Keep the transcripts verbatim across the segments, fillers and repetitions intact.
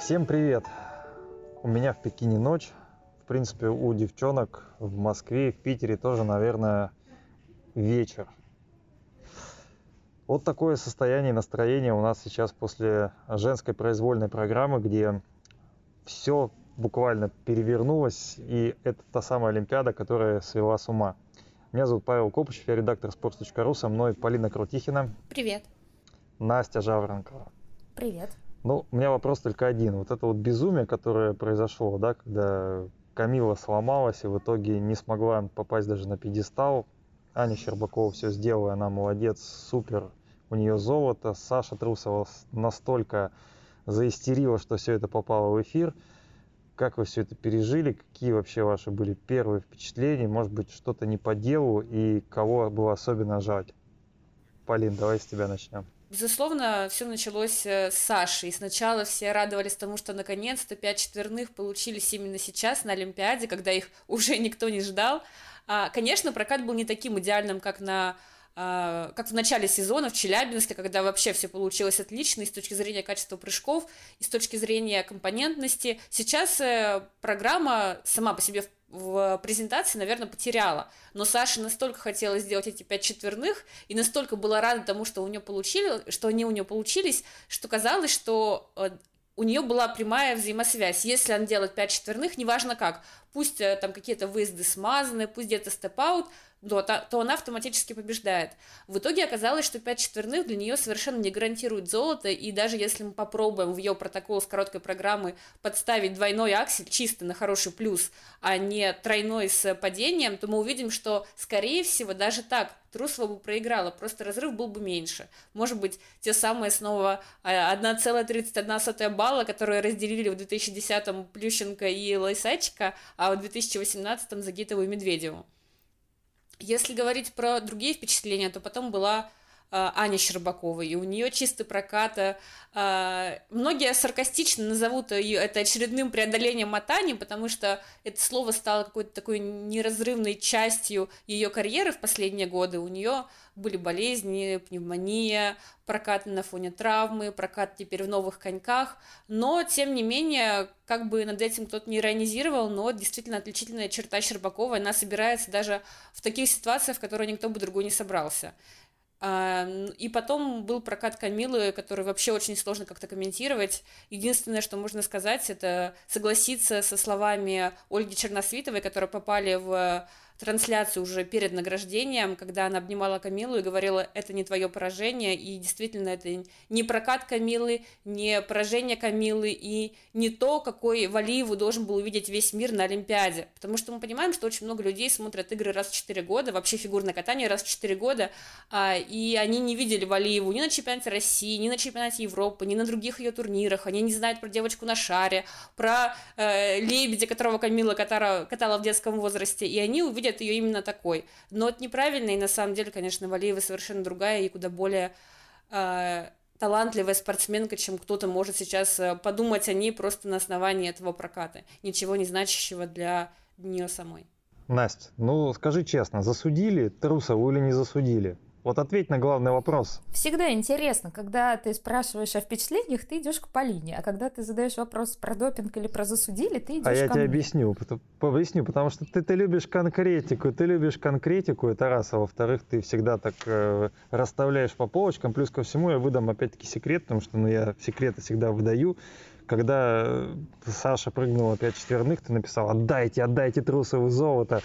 Всем привет! У меня в Пекине ночь. В принципе, у девчонок в Москве и в Питере тоже, наверное, вечер. Вот такое состояние настроения у нас сейчас после женской произвольной программы, где все буквально перевернулось, и это та самая Олимпиада, которая свела с ума. Меня зовут Павел Копычев, я редактор спортс точка ру, со мной Полина Крутихина. Привет! Настя Жаворонкова. Привет! Ну, у меня вопрос только один. Вот это вот безумие, которое произошло, да, когда Камила сломалась и в итоге не смогла попасть даже на пьедестал. Аня Щербакова все сделала, она молодец, супер, у нее золото. Саша Трусова настолько заистерила, что все это попало в эфир. Как вы все это пережили? Какие вообще ваши были первые впечатления? Может быть, что-то не по делу и кого было особенно жаль? Полин, давай с тебя начнем. Безусловно, все началось с Саши, и сначала все радовались тому, что наконец-то пять четверных получились именно сейчас на Олимпиаде, когда их уже никто не ждал. Конечно, прокат был не таким идеальным, как, на, как в начале сезона в Челябинске, когда вообще все получилось отлично и с точки зрения качества прыжков, и с точки зрения компонентности. Сейчас программа сама по себе в презентации, наверное, потеряла. Но Саша настолько хотела сделать эти пять четверных и настолько была рада тому, что у нее получили, что они у нее получились, что казалось, что у нее была прямая взаимосвязь. Если она делает пять четверных, неважно как, пусть там какие-то выезды смазаны, пусть где-то степ-аут, то, то она автоматически побеждает. В итоге оказалось, что пять четверных для нее совершенно не гарантирует золото, и даже если мы попробуем в ее протокол с короткой программы подставить двойной аксель чисто на хороший плюс, а не тройной с падением, то мы увидим, что, скорее всего, даже так Трусова бы проиграла, просто разрыв был бы меньше. Может быть, те самые снова одна целая тридцать одна сотая балла, которые разделили в две тысячи десятом Плющенко и Лайсачка, а в две тысячи восемнадцатом Загитову и Медведеву. Если говорить про другие впечатления, то потом была э, Аня Щербакова, и у нее чистый прокат. Э, многие саркастично назовут ее это очередным преодолением от Ани, потому что это слово стало какой-то такой неразрывной частью ее карьеры в последние годы. У нее были болезни, пневмония, прокат на фоне травмы, прокат теперь в новых коньках, но, тем не менее, как бы над этим кто-то не иронизировал, но действительно отличительная черта Щербаковой, она собирается даже в таких ситуациях, в которые никто бы другой не собрался. И потом был прокат Камилы, который вообще очень сложно как-то комментировать. Единственное, что можно сказать, это согласиться со словами Ольги Черносвитовой, которые попали в трансляцию уже перед награждением, когда она обнимала Камилу и говорила: это не твое поражение, и действительно это не прокат Камилы, не поражение Камилы и не то, какой Валиеву должен был увидеть весь мир на Олимпиаде, потому что мы понимаем, что очень много людей смотрят игры раз в четыре года, вообще фигурное катание раз в четыре года, и они не видели Валиеву ни на чемпионате России, ни на чемпионате Европы, ни на других ее турнирах, они не знают про девочку на шаре, про э, лебедя, которого Камила катала, катала в детском возрасте, и они увидели ее именно такой. Но это неправильно, и на самом деле, конечно, Валиева совершенно другая и куда более э, талантливая спортсменка, чем кто-то может сейчас подумать о ней просто на основании этого проката, ничего не значащего для нее самой. Настя, ну скажи честно, засудили Трусову или не засудили? Вот ответь на главный вопрос. Всегда интересно, когда ты спрашиваешь о впечатлениях, ты идешь к Полине, а когда ты задаешь вопрос про допинг или про засудили, ты идешь а ко мне. А я тебе объясню, объясню, потому что ты, ты любишь конкретику, ты любишь конкретику, это раз, а во-вторых, ты всегда так э, расставляешь по полочкам, плюс ко всему я выдам опять-таки секрет, потому что ну, я секреты всегда выдаю. Когда Саша прыгнула пять четверных, ты написал: отдайте, отдайте Трусову золото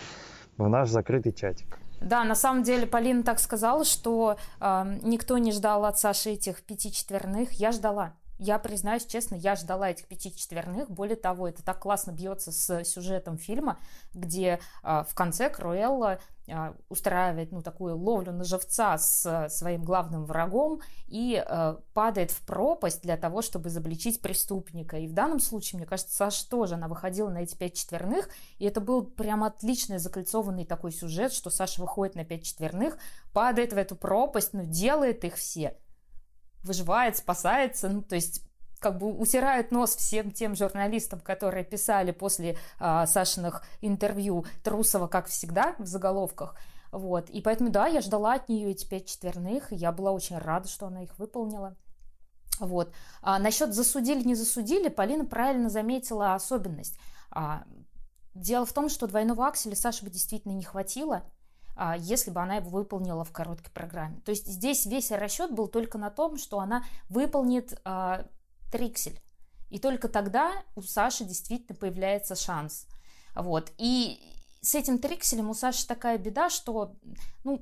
в наш закрытый чатик. Да, на самом деле Полина так сказала, что э, никто не ждал от Саши этих пяти четверных. Я ждала. Я признаюсь честно, я ждала этих пяти четверных. Более того, это так классно бьется с сюжетом фильма, где э, в конце Круэлла э, устраивает ну, такую ловлю на живца с э, своим главным врагом и э, падает в пропасть для того, чтобы изобличить преступника. И в данном случае, мне кажется, Саша тоже, она выходила на эти пять четверных, и это был прям отличный закольцованный такой сюжет, что Саша выходит на пять четверных, падает в эту пропасть, но делает их все. Выживает, спасается, ну то есть как бы утирает нос всем тем журналистам, которые писали после э, Сашиных интервью Трусова, как всегда, в заголовках. Вот. И поэтому, да, я ждала от нее эти пять четверных, и я была очень рада, что она их выполнила. Вот. А насчет засудили, не засудили, Полина правильно заметила особенность. А, дело в том, что двойного акселя Саше бы действительно не хватило, а, если бы она его выполнила в короткой программе. То есть здесь весь расчет был только на том, что она выполнит а, триксель. И только тогда у Саши действительно появляется шанс. Вот. И с этим трикселем у Саши такая беда, что... ну,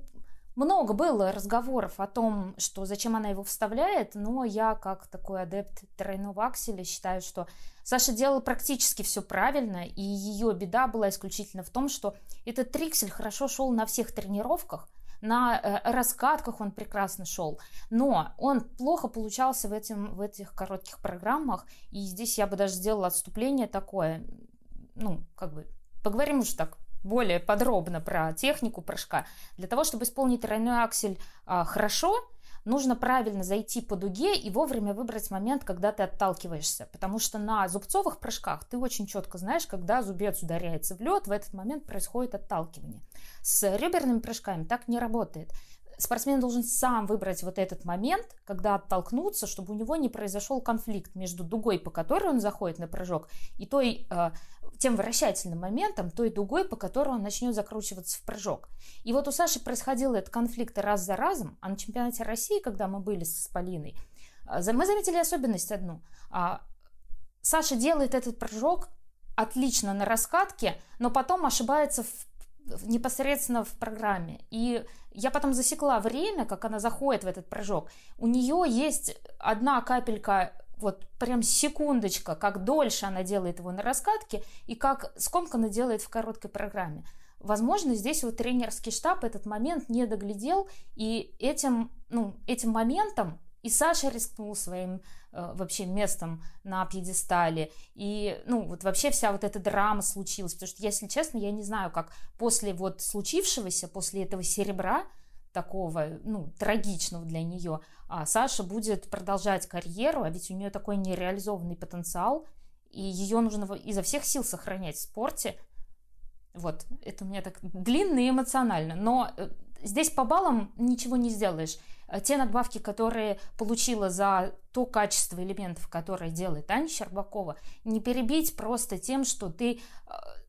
много было разговоров о том, что зачем она его вставляет, но я, как такой адепт тройного акселя, считаю, что Саша делала практически все правильно, и ее беда была исключительно в том, что этот триксель хорошо шел на всех тренировках, на раскатках он прекрасно шел, но он плохо получался в, этим, в этих коротких программах, и здесь я бы даже сделала отступление такое, ну, как бы, поговорим уже так, более подробно про технику прыжка. Для того, чтобы исполнить тройной аксель а, хорошо, нужно правильно зайти по дуге и вовремя выбрать момент, когда ты отталкиваешься. Потому что на зубцовых прыжках ты очень четко знаешь, когда зубец ударяется в лед, в этот момент происходит отталкивание. С реберными прыжками так не работает. Спортсмен должен сам выбрать вот этот момент, когда оттолкнуться, чтобы у него не произошел конфликт между дугой, по которой он заходит на прыжок, и той, тем вращательным моментом, той дугой, по которой он начнет закручиваться в прыжок. И вот у Саши происходил этот конфликт раз за разом, а на чемпионате России, когда мы были с Полиной, мы заметили особенность одну. Саша делает этот прыжок отлично на раскатке, но потом ошибается в непосредственно в программе. И я потом засекла время, как она заходит в этот прыжок. У нее есть одна капелька, вот прям секундочка, как дольше она делает его на раскатке и как скомканно делает в короткой программе. Возможно, здесь вот тренерский штаб этот момент не доглядел, и этим, ну, этим моментом и Саша рискнул своим э, вообще местом на пьедестале. И, ну, вот вообще вся вот эта драма случилась. Потому что, если честно, я не знаю, как после вот случившегося, после этого серебра, такого, ну, трагичного для нее, а Саша будет продолжать карьеру, а ведь у нее такой нереализованный потенциал, и ее нужно изо всех сил сохранять в спорте. Вот, это у меня так длинно и эмоционально. Но здесь по баллам ничего не сделаешь. Те надбавки, которые получила за то качество элементов, которые делает Аня Щербакова, не перебить просто тем, что ты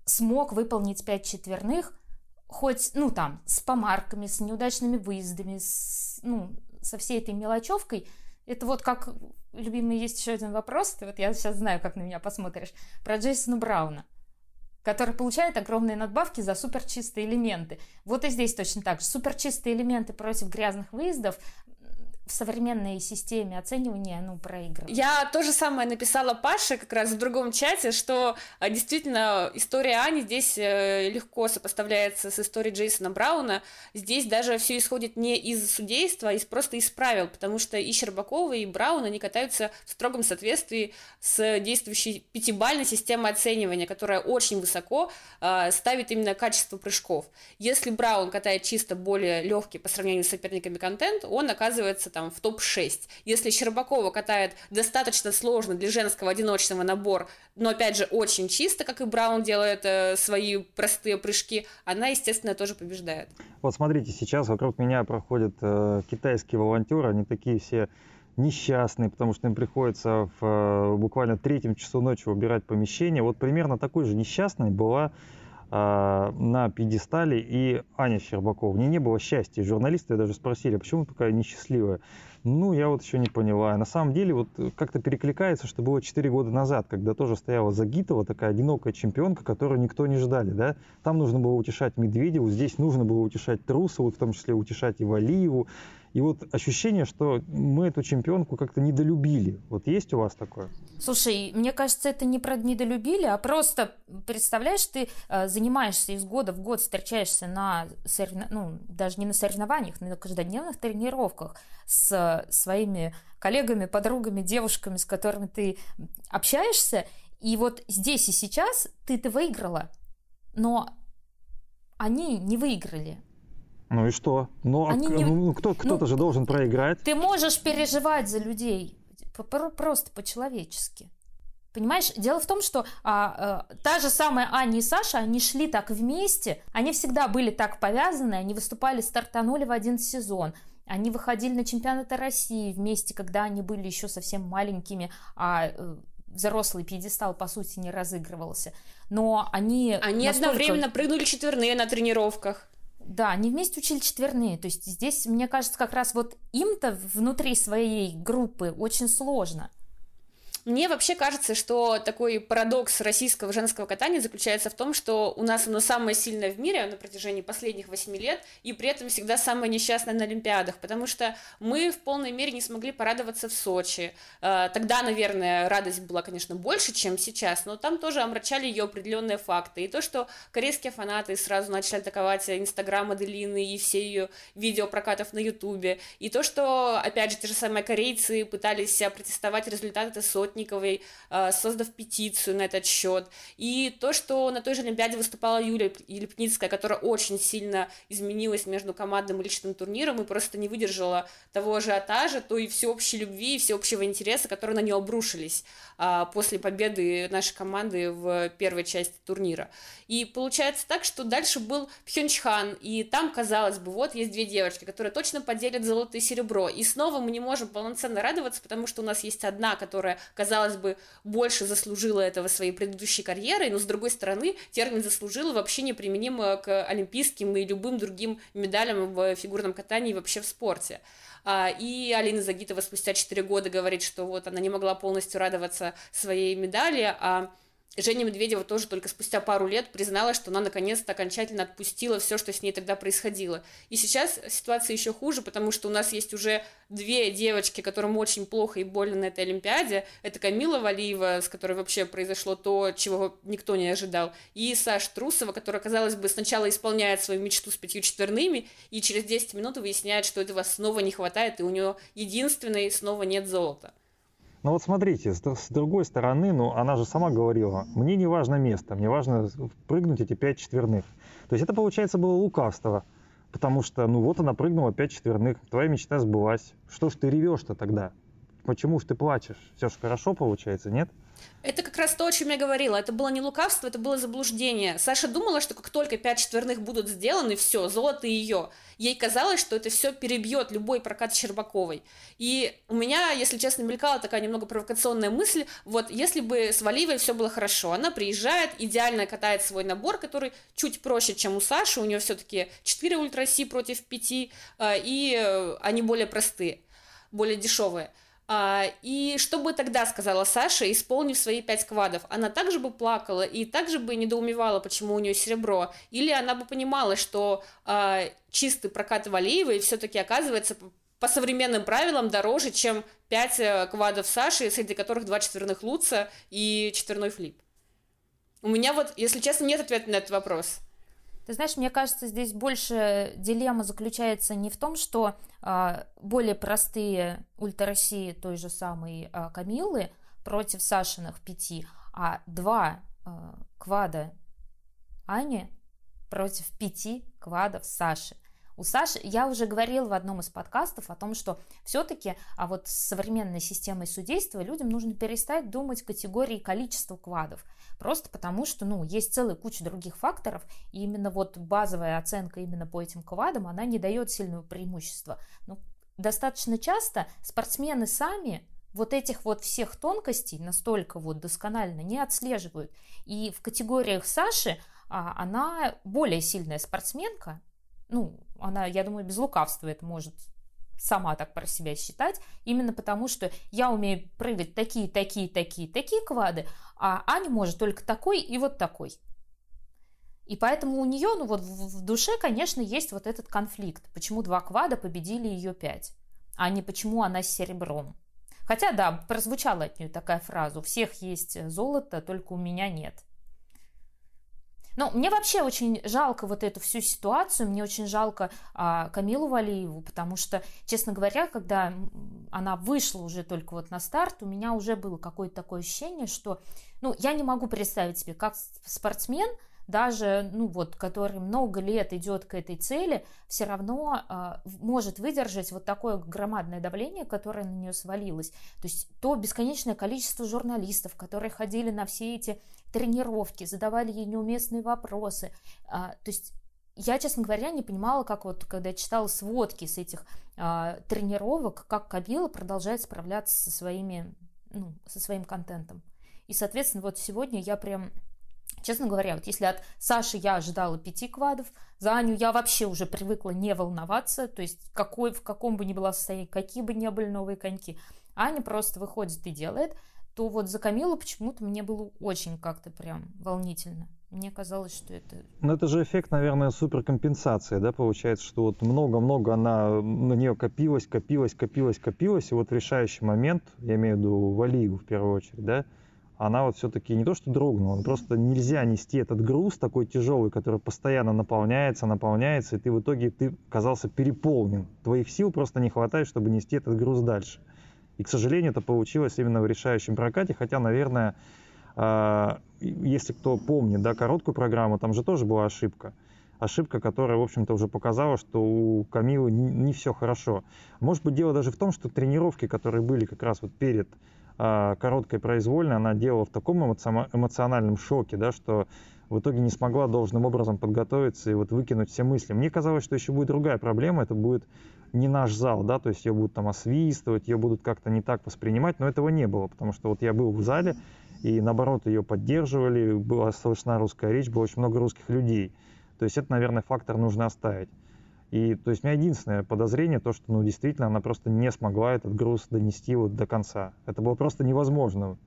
смог выполнить пять четверных, хоть, ну, там, с помарками, с неудачными выездами, с, ну, со всей этой мелочевкой. Это вот как, любимый, есть еще один вопрос, ты вот, я сейчас знаю, как на меня посмотришь, про Джейсона Брауна, который получает огромные надбавки за суперчистые элементы. Вот и здесь точно так же. Суперчистые элементы против грязных выездов в современной системе оценивания, ну, проигрывают. Я то же самое написала Паше как раз в другом чате, что действительно история Ани здесь легко сопоставляется с историей Джейсона Брауна. Здесь даже все исходит не из судейства, а просто из правил, потому что и Щербакова, и Браун, они катаются в строгом соответствии с действующей пятибалльной системой оценивания, которая очень высоко ставит именно качество прыжков. Если Браун катает чисто более легкий по сравнению с соперниками контент, он оказывается там в топ шесть. Если Щербакова катает достаточно сложно для женского одиночного набор, но опять же очень чисто, как и Браун делает э, свои простые прыжки, она, естественно, тоже побеждает. Вот смотрите, сейчас вокруг меня проходят э, китайские волонтеры, они такие все несчастные, потому что им приходится в э, буквально третьем часу ночи убирать помещение. Вот примерно такой же несчастной была на пьедестале и Аня Щербакова. У нее не было счастья. Журналисты даже спросили, почему такая несчастливая. Ну, я вот еще не поняла. На самом деле, вот как-то перекликается, что было четыре года назад, когда тоже стояла Загитова, такая одинокая чемпионка, которую никто не ждали, да? Там нужно было утешать Медведеву, здесь нужно было утешать Трусову, в том числе утешать и Валиеву. И вот ощущение, что мы эту чемпионку как-то недолюбили. Вот есть у вас такое? Слушай, мне кажется, это не про недолюбили, а просто, представляешь, ты э, занимаешься из года в год, встречаешься на соревнованиях, ну, даже не на соревнованиях, но на каждодневных тренировках с своими коллегами, подругами, девушками, с которыми ты общаешься, и вот здесь и сейчас ты-то выиграла, но они не выиграли. Ну и что? Ну, а, не... ну кто, кто-то ну, же должен проиграть. Ты можешь переживать за людей. просто по-человечески. Понимаешь, дело в том, что а, а, та же самая Аня и Саша, они шли так вместе, они всегда были так повязаны, они выступали, стартанули в один сезон, они выходили на чемпионаты России вместе, когда они были еще совсем маленькими, а взрослый пьедестал, по сути, не разыгрывался. Но они... Они настолько... одновременно прыгнули четверные на тренировках. Да, они вместе учили четверные. То есть здесь, мне кажется, как раз вот им-то внутри своей группы очень сложно. Мне вообще кажется, что такой парадокс российского женского катания заключается в том, что у нас оно самое сильное в мире на протяжении последних восьми лет, и при этом всегда самое несчастное на Олимпиадах, потому что мы в полной мере не смогли порадоваться в Сочи. Тогда, наверное, радость была, конечно, больше, чем сейчас, но там тоже омрачали ее определенные факты. И то, что корейские фанаты сразу начали атаковать Инстаграм Аделины и все ее видеопрокатов на Ютубе, и то, что, опять же, те же самые корейцы пытались протестовать результаты Сочи, создав петицию на этот счет, и то, что на той же Олимпиаде выступала Юлия Липницкая, которая очень сильно изменилась между командным и личным турниром и просто не выдержала того ажиотажа, той всеобщей любви и всеобщего интереса, которые на нее обрушились после победы нашей команды в первой части турнира. И получается так, что дальше был Пхенчхан, и там, казалось бы, вот есть две девочки, которые точно поделят золото и серебро, и снова мы не можем полноценно радоваться, потому что у нас есть одна, которая, казалось бы, больше заслужила этого своей предыдущей карьерой, но, с другой стороны, термин «заслужила» вообще неприменим к олимпийским и любым другим медалям в фигурном катании и вообще в спорте. И Алина Загитова спустя четыре года говорит, что вот она не могла полностью радоваться своей медали, а Женя Медведева тоже только спустя пару лет призналась, что она наконец-то окончательно отпустила все, что с ней тогда происходило. И сейчас ситуация еще хуже, потому что у нас есть уже две девочки, которым очень плохо и больно на этой Олимпиаде. Это Камила Валиева, с которой вообще произошло то, чего никто не ожидал, и Саша Трусова, которая, казалось бы, сначала исполняет свою мечту с пятью четверными, и через десять минут выясняет, что этого снова не хватает, и у нее единственной снова нет золота. Ну вот смотрите, с другой стороны, ну она же сама говорила, мне не важно место, мне важно прыгнуть эти пять четверных. То есть это, получается, было лукавство, потому что, ну вот она прыгнула пять четверных, твоя мечта сбылась. Что ж ты ревешь-то тогда? Почему ж ты плачешь? Все же хорошо получается, нет? Это как раз то, о чем я говорила. Это было не лукавство, это было заблуждение. Саша думала, что как только пять четверных будут сделаны, все, золото ее. Ей казалось, что это все перебьет любой прокат Щербаковой. И у меня, если честно, мелькала такая немного провокационная мысль, вот если бы с Валиевой все было хорошо, она приезжает, идеально катает свой набор, который чуть проще, чем у Саши, у нее все-таки четыре ультра-си против пяти, и они более простые, более дешевые. И что бы тогда сказала Саша, исполнив свои пять квадов? Она также бы плакала и также бы недоумевала, почему у нее серебро? Или она бы понимала, что э, чистый прокат Валиевой все-таки оказывается по современным правилам дороже, чем пять квадов Саши, среди которых два четверных лутца и четверной флип? У меня вот, если честно, нет ответа на этот вопрос. Ты знаешь, мне кажется, здесь больше дилемма заключается не в том, что а, более простые ультра-си той же самой а, Камилы против Сашиных пяти, а два а, квада Ани против пяти квадов Саши. У Саши, я уже говорила в одном из подкастов о том, что все-таки а вот с современной системой судейства людям нужно перестать думать в категории количества квадов, просто потому что, ну, есть целая куча других факторов, и именно вот базовая оценка именно по этим квадам, она не дает сильного преимущества. Но достаточно часто спортсмены сами вот этих вот всех тонкостей настолько вот досконально не отслеживают, и в категориях Саши а, она более сильная спортсменка, ну, она, я думаю, без лукавства это может сама так про себя считать, именно потому что я умею прыгать такие, такие, такие, такие квады, а Аня может только такой и вот такой. И поэтому у нее, ну вот в душе, конечно, есть вот этот конфликт, почему два квада победили ее пять, а не почему она с серебром. Хотя, да, прозвучала от нее такая фраза, у всех есть золото, только у меня нет. Ну, мне вообще очень жалко вот эту всю ситуацию, мне очень жалко а, Камилу Валиеву, потому что, честно говоря, когда она вышла уже только вот на старт, у меня уже было какое-то такое ощущение, что, ну, я не могу представить себе, как спортсмен даже, ну вот, который много лет идет к этой цели, все равно э, может выдержать вот такое громадное давление, которое на нее свалилось. То есть то бесконечное количество журналистов, которые ходили на все эти тренировки, задавали ей неуместные вопросы. Э, то есть я, честно говоря, не понимала, как вот, когда я читала сводки с этих э, тренировок, как Камила продолжает справляться со своими, ну, со своим контентом. И, соответственно, вот сегодня я прям, честно говоря, вот если от Саши я ожидала пяти квадов, за Аню я вообще уже привыкла не волноваться, то есть какой, в каком бы ни было состоянии, какие бы ни были новые коньки, Аня просто выходит и делает, то вот за Камилу почему-то мне было очень как-то прям волнительно. Мне казалось, что это... Ну, это же эффект, наверное, суперкомпенсации, да, получается, что вот много-много она, на нее копилась, копилась, копилась, копилась, и вот в решающий момент, я имею в виду Валиеву в первую очередь, да, она вот все-таки не то что дрогнула, просто нельзя нести этот груз такой тяжелый, который постоянно наполняется, наполняется, и ты в итоге, ты оказался переполнен. Твоих сил просто не хватает, чтобы нести этот груз дальше. И, к сожалению, это получилось именно в решающем прокате, хотя, наверное, если кто помнит, да, короткую программу, там же тоже была ошибка. Ошибка, которая, в общем-то, уже показала, что у Камилы не все хорошо. Может быть, дело даже в том, что тренировки, которые были как раз вот перед короткой произвольной, она делала в таком эмоциональном шоке, да, что в итоге не смогла должным образом подготовиться и вот выкинуть все мысли. Мне казалось, что еще будет другая проблема, это будет не наш зал, да, то есть ее будут там освистывать, ее будут как-то не так воспринимать, но этого не было, потому что вот я был в зале, и наоборот ее поддерживали, была слышна русская речь, было очень много русских людей. То есть это, наверное, фактор нужно оставить. И то есть у меня единственное подозрение, то, что ну, действительно она просто не смогла этот груз донести вот до конца. Это было просто невозможно.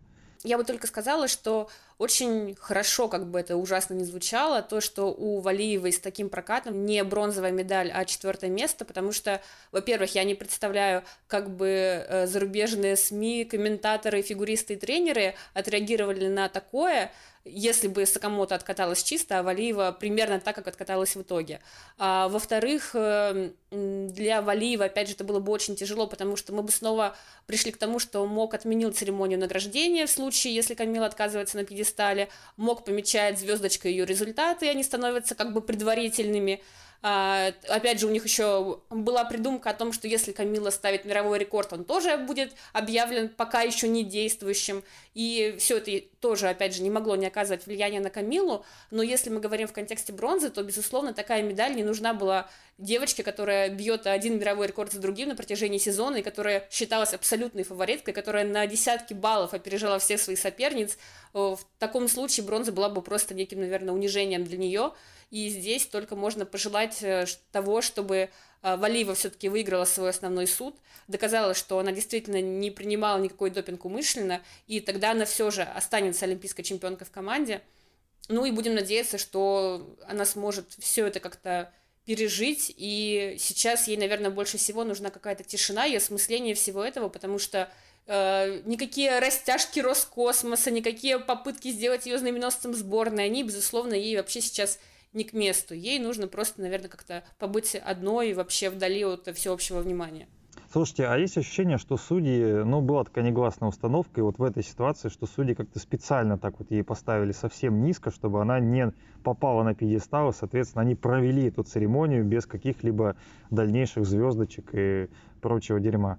Я бы только сказала, что очень хорошо, как бы это ужасно ни звучало, то, что у Валиевой с таким прокатом не бронзовая медаль, а четвертое место, потому что, во-первых, я не представляю, как бы зарубежные СМИ, комментаторы, фигуристы и тренеры отреагировали на такое, если бы Сакамото откаталась чисто, а Валиева примерно так, как откаталась в итоге. А, во-вторых, для Валиева, опять же, это было бы очень тяжело, потому что мы бы снова пришли к тому, что МОК отменил церемонию награждения в случае, если Камила отказывается на пьедестале, МОК помечает звездочкой ее результаты, и они становятся как бы предварительными. А, опять же, у них еще была придумка о том, что если Камила ставит мировой рекорд, он тоже будет объявлен пока еще не действующим, и все это тоже, опять же, не могло не оказывать влияния на Камилу, но если мы говорим в контексте бронзы, то, безусловно, такая медаль не нужна была девочке, которая бьет один мировой рекорд за другим на протяжении сезона, и которая считалась абсолютной фавориткой, которая на десятки баллов опережала всех своих соперниц. В таком случае бронза была бы просто неким, наверное, унижением для нее, и здесь только можно пожелать того, чтобы Валиева все-таки выиграла свой основной суд, доказала, что она действительно не принимала никакой допинг умышленно, и тогда она все же останется олимпийской чемпионкой в команде. Ну и будем надеяться, что она сможет все это как-то пережить, и сейчас ей, наверное, больше всего нужна какая-то тишина и осмысление всего этого, потому что э, никакие растяжки Роскосмоса, никакие попытки сделать ее знаменосцем сборной, они, безусловно, ей вообще сейчас не к месту. Ей нужно просто, наверное, как-то побыть одной и вообще вдали от всеобщего внимания. Слушайте, а есть ощущение, что судьи, ну, была такая негласная установка, и вот в этой ситуации, что судьи как-то специально так вот ей поставили совсем низко, чтобы она не попала на пьедестал, и, соответственно, они провели эту церемонию без каких-либо дальнейших звездочек и прочего дерьма?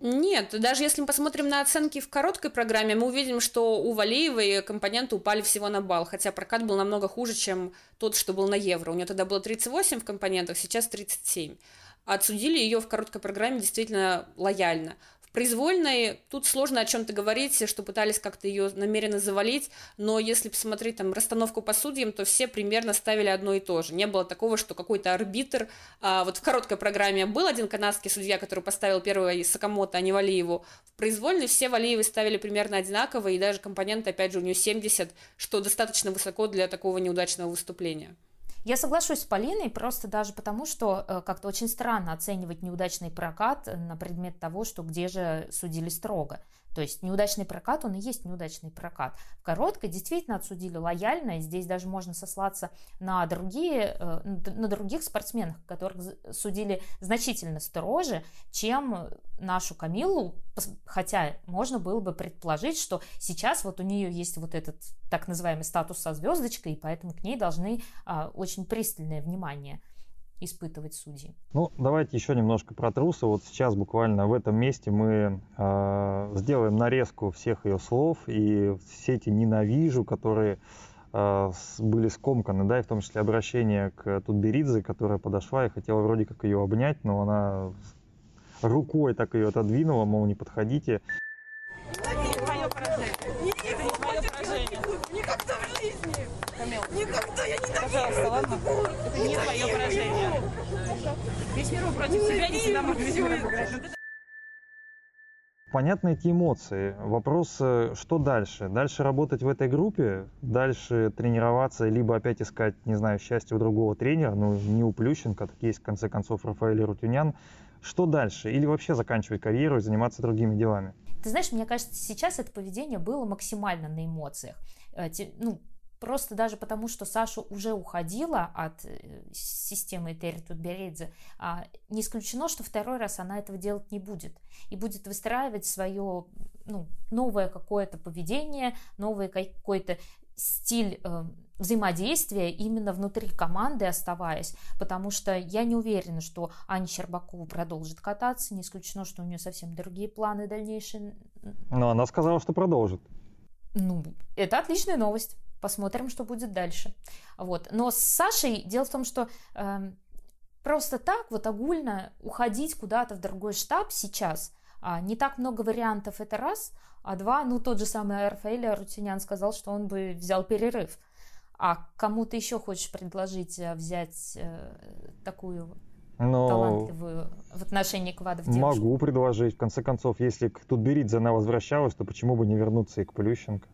Нет, даже если мы посмотрим на оценки в короткой программе, мы увидим, что у Валиевой компоненты упали всего на балл, хотя прокат был намного хуже, чем тот, что был на Евро. У нее тогда было тридцать восемь в компонентах, сейчас тридцать семь. Отсудили ее в короткой программе действительно лояльно. В произвольной тут сложно о чем-то говорить, что пытались как-то ее намеренно завалить, но если посмотреть там расстановку по судьям, то все примерно ставили одно и то же. Не было такого, что какой-то арбитр... А, вот в короткой программе был один канадский судья, который поставил первого Сакамото, а не Валиеву. В произвольной все Валиевы ставили примерно одинаково, и даже компонент, опять же, у нее семьдесят, что достаточно высоко для такого неудачного выступления. Я соглашусь с Полиной, просто даже потому, что как-то очень странно оценивать неудачный прокат на предмет того, что где же судили строго. То есть неудачный прокат, он и есть неудачный прокат. В короткой действительно отсудили лояльно. Здесь даже можно сослаться на, другие, на других спортсменов, которых судили значительно строже, чем нашу Камилу. Хотя можно было бы предположить, что сейчас вот у нее есть вот этот так называемый статус со звездочкой, и поэтому к ней должны а, очень пристальное внимание испытывать судьи. Ну, давайте еще немножко про Трусову. Вот сейчас буквально в этом месте мы э, сделаем нарезку всех ее слов и все эти «ненавижу», которые э, были скомканы, да, и в том числе обращение к Тутберидзе, которая подошла и хотела вроде как ее обнять, но она рукой так ее отодвинула, мол, не подходите. Никогда я не доверю эту гору. Это не твое поражение. Весь мир против себя, не всегда можно играть. Понятны эти эмоции. Вопрос, что дальше? Дальше работать в этой группе, дальше тренироваться, либо опять искать, не знаю, счастье у другого тренера, ну не у Плющенко, так есть в конце концов Рафаэль Арутюнян. Что дальше? Или вообще заканчивать карьеру и заниматься другими делами? Ты знаешь, мне кажется, сейчас это поведение было максимально на эмоциях. Ну, просто даже потому, что Саша уже уходила от системы Этери Тутберидзе, не исключено, что второй раз она этого делать не будет. И будет выстраивать свое, ну, новое какое-то поведение, новый какой-то стиль э, взаимодействия именно внутри команды оставаясь, потому что я не уверена, что Аня Щербакова продолжит кататься, не исключено, что у нее совсем другие планы дальнейшие. Но она сказала, что продолжит. Ну, это отличная новость. Посмотрим, что будет дальше. Вот. Но с Сашей дело в том, что э, просто так вот огульно уходить куда-то в другой штаб сейчас э, не так много вариантов, это раз, а два, ну тот же самый Рафаэль Арутюнян сказал, что он бы взял перерыв. А кому ты еще хочешь предложить взять э, такую... Но талантливую в отношении к ВАДА в девушку? Могу предложить. В конце концов, если к Тутберидзе она возвращалась, то почему бы не вернуться и к Плющенко?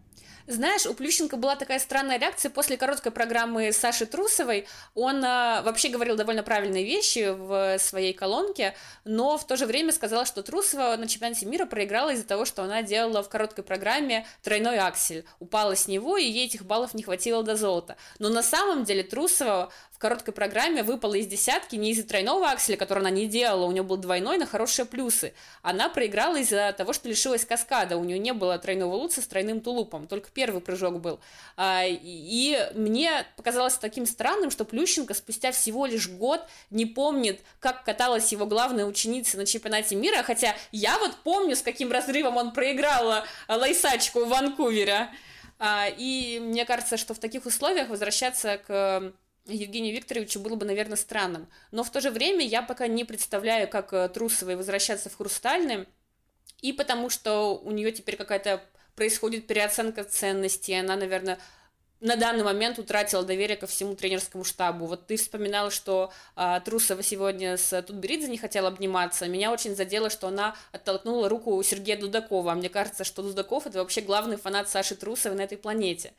Знаешь, у Плющенко была такая странная реакция после короткой программы Саши Трусовой. Он а, вообще говорил довольно правильные вещи в своей колонке, но в то же время сказал, что Трусова на чемпионате мира проиграла из-за того, что она делала в короткой программе тройной аксель. Упала с него, и ей этих баллов не хватило до золота. Но на самом деле Трусова в короткой программе выпала из десятки не из-за тройного акселя, который она не делала, у нее был двойной на хорошие плюсы. Она проиграла из-за того, что лишилась каскада, у нее не было тройного лутса с тройным тулупом, только первый прыжок был. И мне показалось таким странным, что Плющенко спустя всего лишь год не помнит, как каталась его главная ученица на чемпионате мира, хотя я вот помню, с каким разрывом он проиграла Лайсачку в Ванкувере. И мне кажется, что в таких условиях возвращаться к Евгению Викторовичу было бы, наверное, странным. Но в то же время я пока не представляю, как Трусовой возвращаться в Хрустальный, и потому что у нее теперь какая-то происходит переоценка ценностей, она, наверное, на данный момент утратила доверие ко всему тренерскому штабу. Вот ты вспоминала, что э, Трусова сегодня с Тутберидзе не хотела обниматься. Меня очень задело, что она оттолкнула руку Сергея Дудакова. Мне кажется, что Дудаков — это вообще главный фанат Саши Трусовой на этой планете.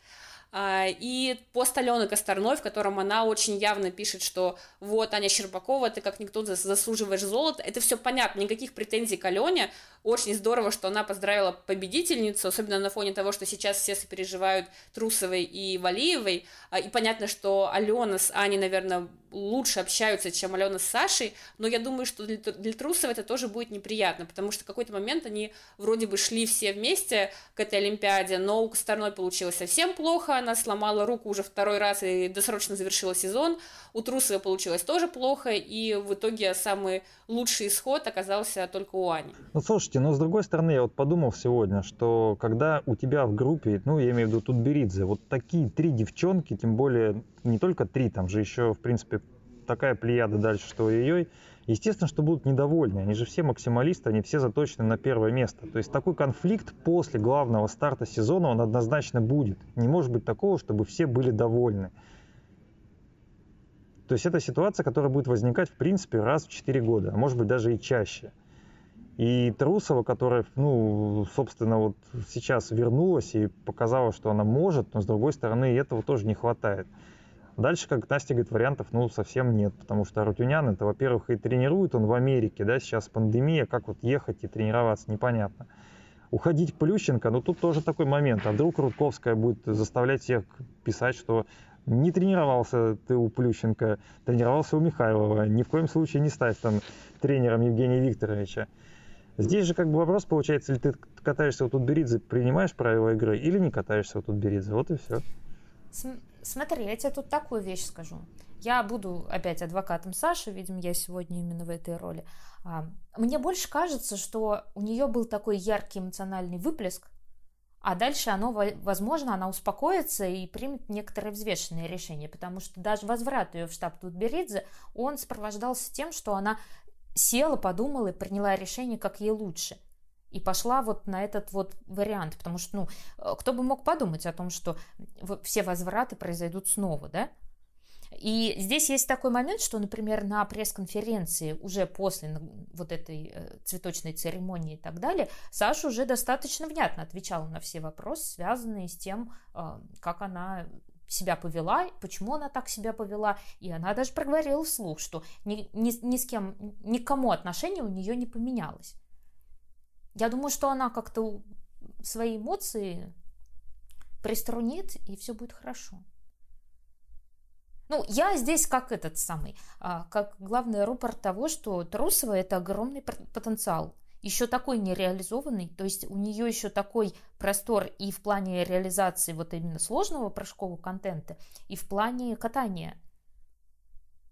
И пост Алены Костнер, в котором она очень явно пишет, что вот, Аня Щербакова, ты как никто заслуживаешь золота, это все понятно, никаких претензий к Алене, очень здорово, что она поздравила победительницу, особенно на фоне того, что сейчас все сопереживают Трусовой и Валиевой, и понятно, что Алена с Аней, наверное, лучше общаются, чем Алена с Сашей, но я думаю, что для, для Трусовой это тоже будет неприятно, потому что в какой-то момент они вроде бы шли все вместе к этой Олимпиаде, но у Костнер получилось совсем плохо, она сломала руку уже второй раз и досрочно завершила сезон, у Трусовой получилось тоже плохо, и в итоге самый лучший исход оказался только у Ани. Ну, слушайте, но с другой стороны, я вот подумал сегодня, что когда у тебя в группе, ну, я имею в виду Тутберидзе, вот такие три девчонки, тем более не только три, там же еще, в принципе, такая плеяда дальше, что ой-ой-ой, естественно, что будут недовольны. Они же все максималисты, они все заточены на первое место. То есть такой конфликт после главного старта сезона, он однозначно будет. Не может быть такого, чтобы все были довольны. То есть это ситуация, которая будет возникать, в принципе, раз в четыре года, а может быть даже и чаще. И Трусова, которая, ну, собственно, вот сейчас вернулась и показала, что она может, но с другой стороны этого тоже не хватает. Дальше, как Настя говорит, вариантов ну, совсем нет, потому что Арутюнян, это, во-первых, и тренирует он в Америке, да, сейчас пандемия, как вот ехать и тренироваться, непонятно. Уходить Плющенко, но тут тоже такой момент. А вдруг Рудковская будет заставлять всех писать, что не тренировался ты у Плющенко, тренировался у Михайлова. Ни в коем случае не ставь там тренером Евгения Викторовича. Здесь же как бы вопрос получается, ли ты катаешься у Тутберидзе, принимаешь правила игры, или не катаешься у Тутберидзе. Вот и все. Смотри, я тебе тут такую вещь скажу. Я буду опять адвокатом Саши, видимо, я сегодня именно в этой роли. Мне больше кажется, что у нее был такой яркий эмоциональный выплеск, а дальше оно, возможно, она успокоится и примет некоторые взвешенные решения, потому что даже возврат ее в штаб Тутберидзе, он сопровождался тем, что она села, подумала и приняла решение, как ей лучше. И пошла вот на этот вот вариант, потому что, ну, кто бы мог подумать о том, что все возвраты произойдут снова, да? И здесь есть такой момент, что, например, на пресс-конференции уже после вот этой цветочной церемонии и так далее, Саша уже достаточно внятно отвечала на все вопросы, связанные с тем, как она себя повела, почему она так себя повела, и она даже проговорила вслух, что ни, ни, ни с кем, никому отношение у нее не поменялось. Я думаю, что она как-то свои эмоции приструнит, и все будет хорошо. Ну, я здесь как этот самый, как главный рупор того, что Трусова – это огромный потенциал. Еще такой нереализованный, то есть у нее еще такой простор и в плане реализации вот именно сложного прыжкового контента, и в плане катания.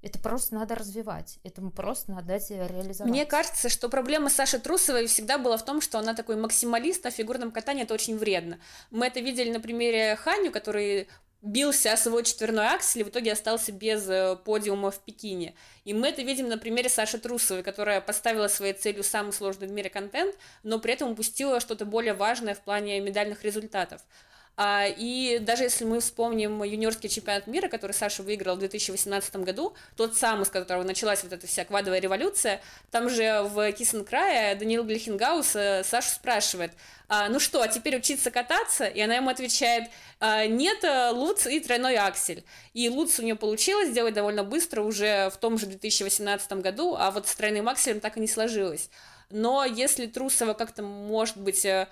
Это просто надо развивать, этому просто надо дать реализовать. Мне кажется, что проблема Саши Трусовой всегда была в том, что она такой максималист, а в фигурном катании это очень вредно. Мы это видели на примере Ханю, который бился о свой четверной аксель и в итоге остался без подиума в Пекине. И мы это видим на примере Саши Трусовой, которая поставила своей целью самый сложный в мире контент, но при этом упустила что-то более важное в плане медальных результатов. А, и даже если мы вспомним юниорский чемпионат мира, который Саша выиграл в две тысячи восемнадцатом году, тот самый, с которого началась вот эта вся квадовая революция, там же в Кисенкрае Даниил Глейхенгауз Сашу спрашивает, а, ну что, а теперь учиться кататься? И она ему отвечает, а, нет, Луц и тройной аксель. И Луц у нее получилось сделать довольно быстро уже в том же две тысячи восемнадцатом году, а вот с тройным акселем так и не сложилось. Но если Трусова как-то, может быть, а,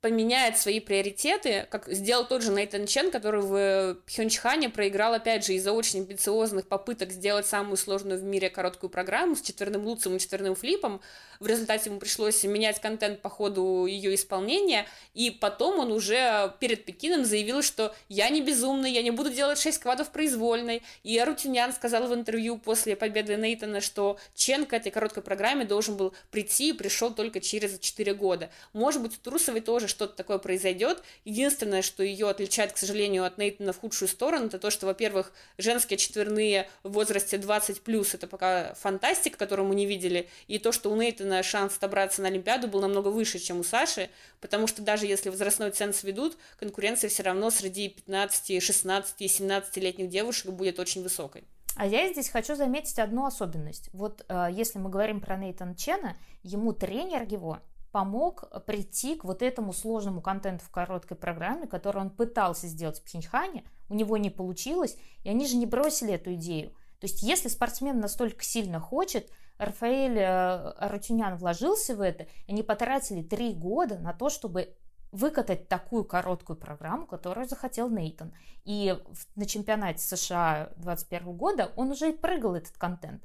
поменяет свои приоритеты, как сделал тот же Нейтан Чен, который в Пхенчхане проиграл, опять же, из-за очень амбициозных попыток сделать самую сложную в мире короткую программу с четверным луцем и четверным флипом. В результате ему пришлось менять контент по ходу ее исполнения, и потом он уже перед Пекином заявил, что «я не безумный, я не буду делать шесть квадов произвольной». И Арутюнян сказал в интервью после победы Нейтана, что Чен к этой короткой программе должен был прийти и пришел только через четыре года. Может быть, у Трусовой тоже что-то такое произойдет. Единственное, что ее отличает, к сожалению, от Нейтана в худшую сторону, это то, что, во-первых, женские четверные в возрасте двадцать плюс это пока фантастика, которую мы не видели, и то, что у Нейтана шанс добраться на Олимпиаду был намного выше, чем у Саши, потому что даже если возрастной ценз ведут, конкуренция все равно среди пятнадцати, шестнадцати и семнадцатилетних девушек будет очень высокой. А я здесь хочу заметить одну особенность. Вот э, если мы говорим про Нейтана Чена, ему тренер его помог прийти к вот этому сложному контенту в короткой программе, который он пытался сделать в Пхенчхане, у него не получилось, и они же не бросили эту идею. То есть, если спортсмен настолько сильно хочет, Рафаэль Арутюнян вложился в это, и они потратили три года на то, чтобы выкатать такую короткую программу, которую захотел Нейтан. И на чемпионате США двадцать первого года он уже и прыгал этот контент.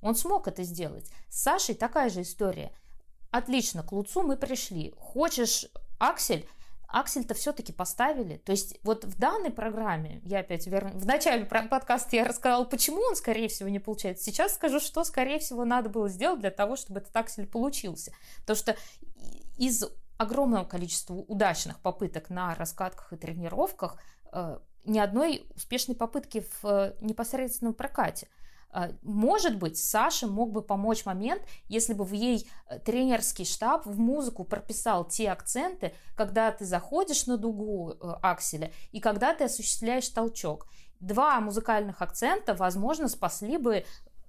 Он смог это сделать. С Сашей такая же история. Отлично, к Луцу мы пришли. Хочешь аксель? Аксель-то все-таки поставили. То есть вот в данной программе, я опять верну, в начале подкаста я рассказала, почему он, скорее всего, не получается. Сейчас скажу, что, скорее всего, надо было сделать для того, чтобы этот аксель получился. Потому что из огромного количества удачных попыток на раскатках и тренировках ни одной успешной попытки в непосредственном прокате. Может быть, Саше мог бы помочь момент, если бы в ей тренерский штаб в музыку прописал те акценты, когда ты заходишь на дугу акселя и когда ты осуществляешь толчок. Два музыкальных акцента, возможно, спасли бы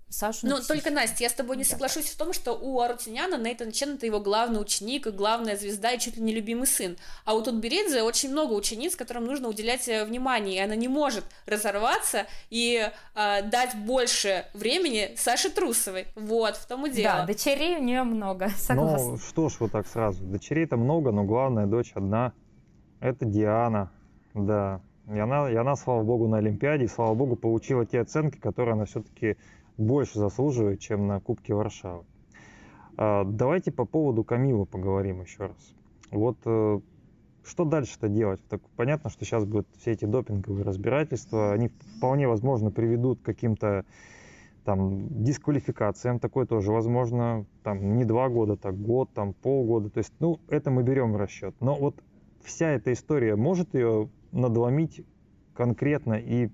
Сашу... Ну, только, Настя, я с тобой не да. соглашусь в том, что у Арутюняна Нейтан Чен — это его главный ученик, главная звезда и чуть ли не любимый сын. А у Тутберидзе очень много учениц, которым нужно уделять внимание, и она не может разорваться и э, дать больше времени Саше Трусовой. Вот, в том и дело. Да, дочерей у нее много, согласна. Ну, что ж вот так сразу. Дочерей-то много, но главная дочь одна. Это Диана, да. И она, и она, слава богу, на Олимпиаде, и, слава богу, получила те оценки, которые она все-таки больше заслуживает, чем на Кубке Варшавы. Давайте по поводу Камилы поговорим еще раз. Вот что дальше-то делать? Так, понятно, что сейчас будут все эти допинговые разбирательства, они вполне возможно приведут к каким-то там дисквалификациям, такое тоже возможно, там не два года, так год, там полгода, то есть, ну, это мы берем в расчет. Но вот вся эта история может ее надломить конкретно и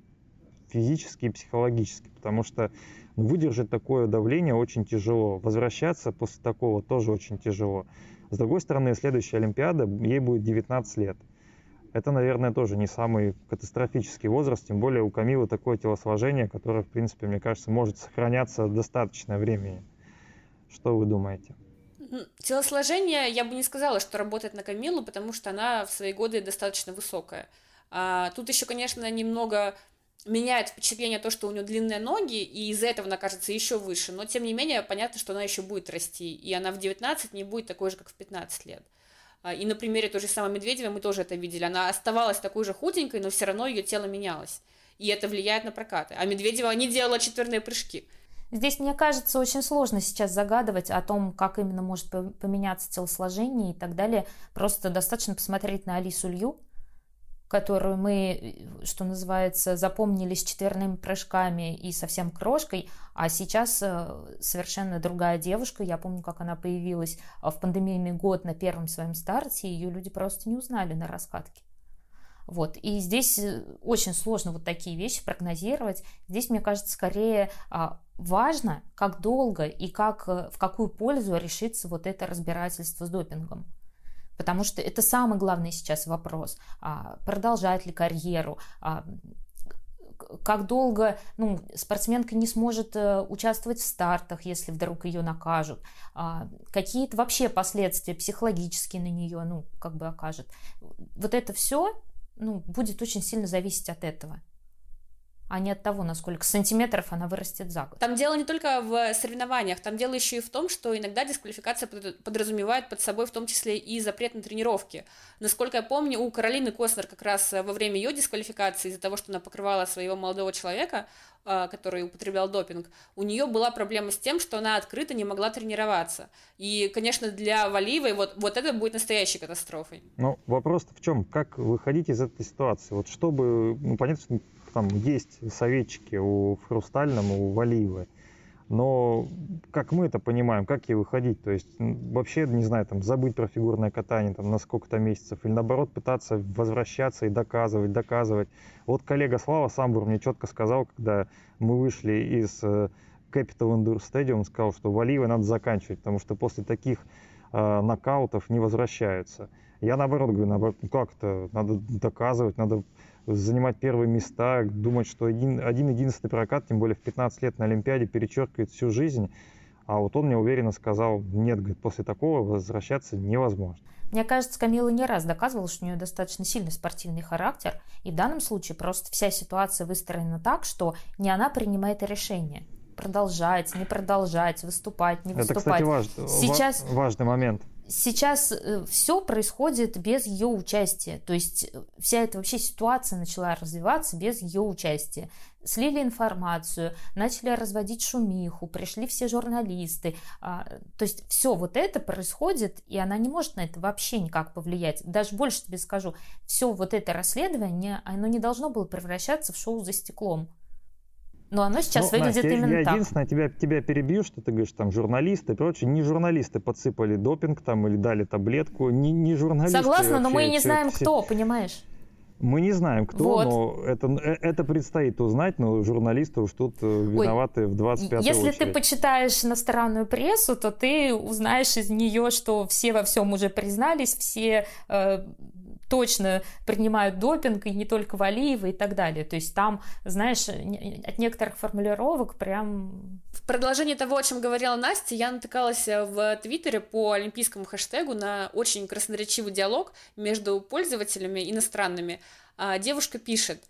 физически, и психологически, потому что выдержать такое давление очень тяжело, возвращаться после такого тоже очень тяжело. С другой стороны, следующая Олимпиада, ей будет девятнадцать лет. Это, наверное, тоже не самый катастрофический возраст, тем более у Камилы такое телосложение, которое, в принципе, мне кажется, может сохраняться достаточно времени. Что вы думаете? Телосложение, я бы не сказала, что работает на Камилу, потому что она в свои годы достаточно высокая. А тут еще, конечно, немного... меняет впечатление то, что у нее длинные ноги, и из-за этого она кажется еще выше. Но, тем не менее, понятно, что она еще будет расти. И она в девятнадцать не будет такой же, как в пятнадцать лет. И на примере той же самой Медведевой мы тоже это видели. Она оставалась такой же худенькой, но все равно ее тело менялось. И это влияет на прокаты. А Медведева не делала четверные прыжки. Здесь, мне кажется, очень сложно сейчас загадывать о том, как именно может поменяться телосложение и так далее. Просто достаточно посмотреть на Алису Лью, которую мы, что называется, запомнили с четверными прыжками и совсем крошкой, а сейчас совершенно другая девушка. Я помню, как она появилась в пандемийный год на первом своем старте, и ее люди просто не узнали на раскатке. Вот. И здесь очень сложно вот такие вещи прогнозировать. Здесь, мне кажется, скорее важно, как долго и как, в какую пользу решится вот это разбирательство с допингом. Потому что это самый главный сейчас вопрос. Продолжать ли карьеру? Как долго, ну, спортсменка не сможет участвовать в стартах, если вдруг ее накажут? Какие-то вообще последствия психологические на нее, ну, как бы окажет? Вот это все, ну, будет очень сильно зависеть от этого, а не от того, насколько сантиметров она вырастет за год. Там дело не только в соревнованиях, там дело еще и в том, что иногда дисквалификация подразумевает под собой в том числе и запрет на тренировки. Насколько я помню, у Каролины Костнер как раз во время ее дисквалификации из-за того, что она покрывала своего молодого человека, который употреблял допинг, у нее была проблема с тем, что она открыто не могла тренироваться. И, конечно, для Валиевой вот, вот это будет настоящей катастрофой. Ну, вопрос в чем? Как выходить из этой ситуации? Вот чтобы, ну, понятно, что там есть советчики у Хрустального, у Валиевой, но как мы это понимаем, как ей выходить? То есть вообще, не знаю, там, забыть про фигурное катание там, на сколько-то месяцев, или наоборот пытаться возвращаться и доказывать, доказывать. Вот коллега Слава Самбур мне четко сказал, когда мы вышли из Capital Indoor Stadium, сказал, что Валиевой надо заканчивать, потому что после таких э, нокаутов не возвращаются. Я наоборот говорю, наоборот, ну как-то надо доказывать, надо занимать первые места, думать, что один, один единственный прокат, тем более в пятнадцать лет на Олимпиаде, перечеркивает всю жизнь. А вот он мне уверенно сказал, нет, говорит, после такого возвращаться невозможно. Мне кажется, Камила не раз доказывала, что у нее достаточно сильный спортивный характер. И в данном случае просто вся ситуация выстроена так, что не она принимает решение. Продолжать, не продолжать, выступать, не выступать. Это, кстати, важ... Сейчас... важный момент. Сейчас все происходит без ее участия, то есть вся эта вообще ситуация начала развиваться без ее участия. Слили информацию, начали разводить шумиху, пришли все журналисты, то есть все вот это происходит, и она не может на это вообще никак повлиять. Даже больше тебе скажу, все вот это расследование, оно не должно было превращаться в шоу за стеклом. Но оно сейчас ну, выглядит Настя, именно я так. Я единственное, тебя, тебя перебью, что ты говоришь, там, журналисты и прочее. Не журналисты подсыпали допинг там или дали таблетку, не, не журналисты. Согласна, но мы не знаем, все... кто, понимаешь? Мы не знаем, кто, вот. Но это, это предстоит узнать, но журналисты уж тут виноваты Ой, в двадцать пятой если очередь. Ты почитаешь иностранную прессу, то ты узнаешь из нее, что все во всем уже признались, все... Э, точно принимают допинг, и не только Валиева и так далее. То есть там, знаешь, от некоторых формулировок прям... В продолжение того, о чем говорила Настя, я натыкалась в Твиттере по олимпийскому хэштегу на очень красноречивый диалог между пользователями иностранными. Девушка пишет: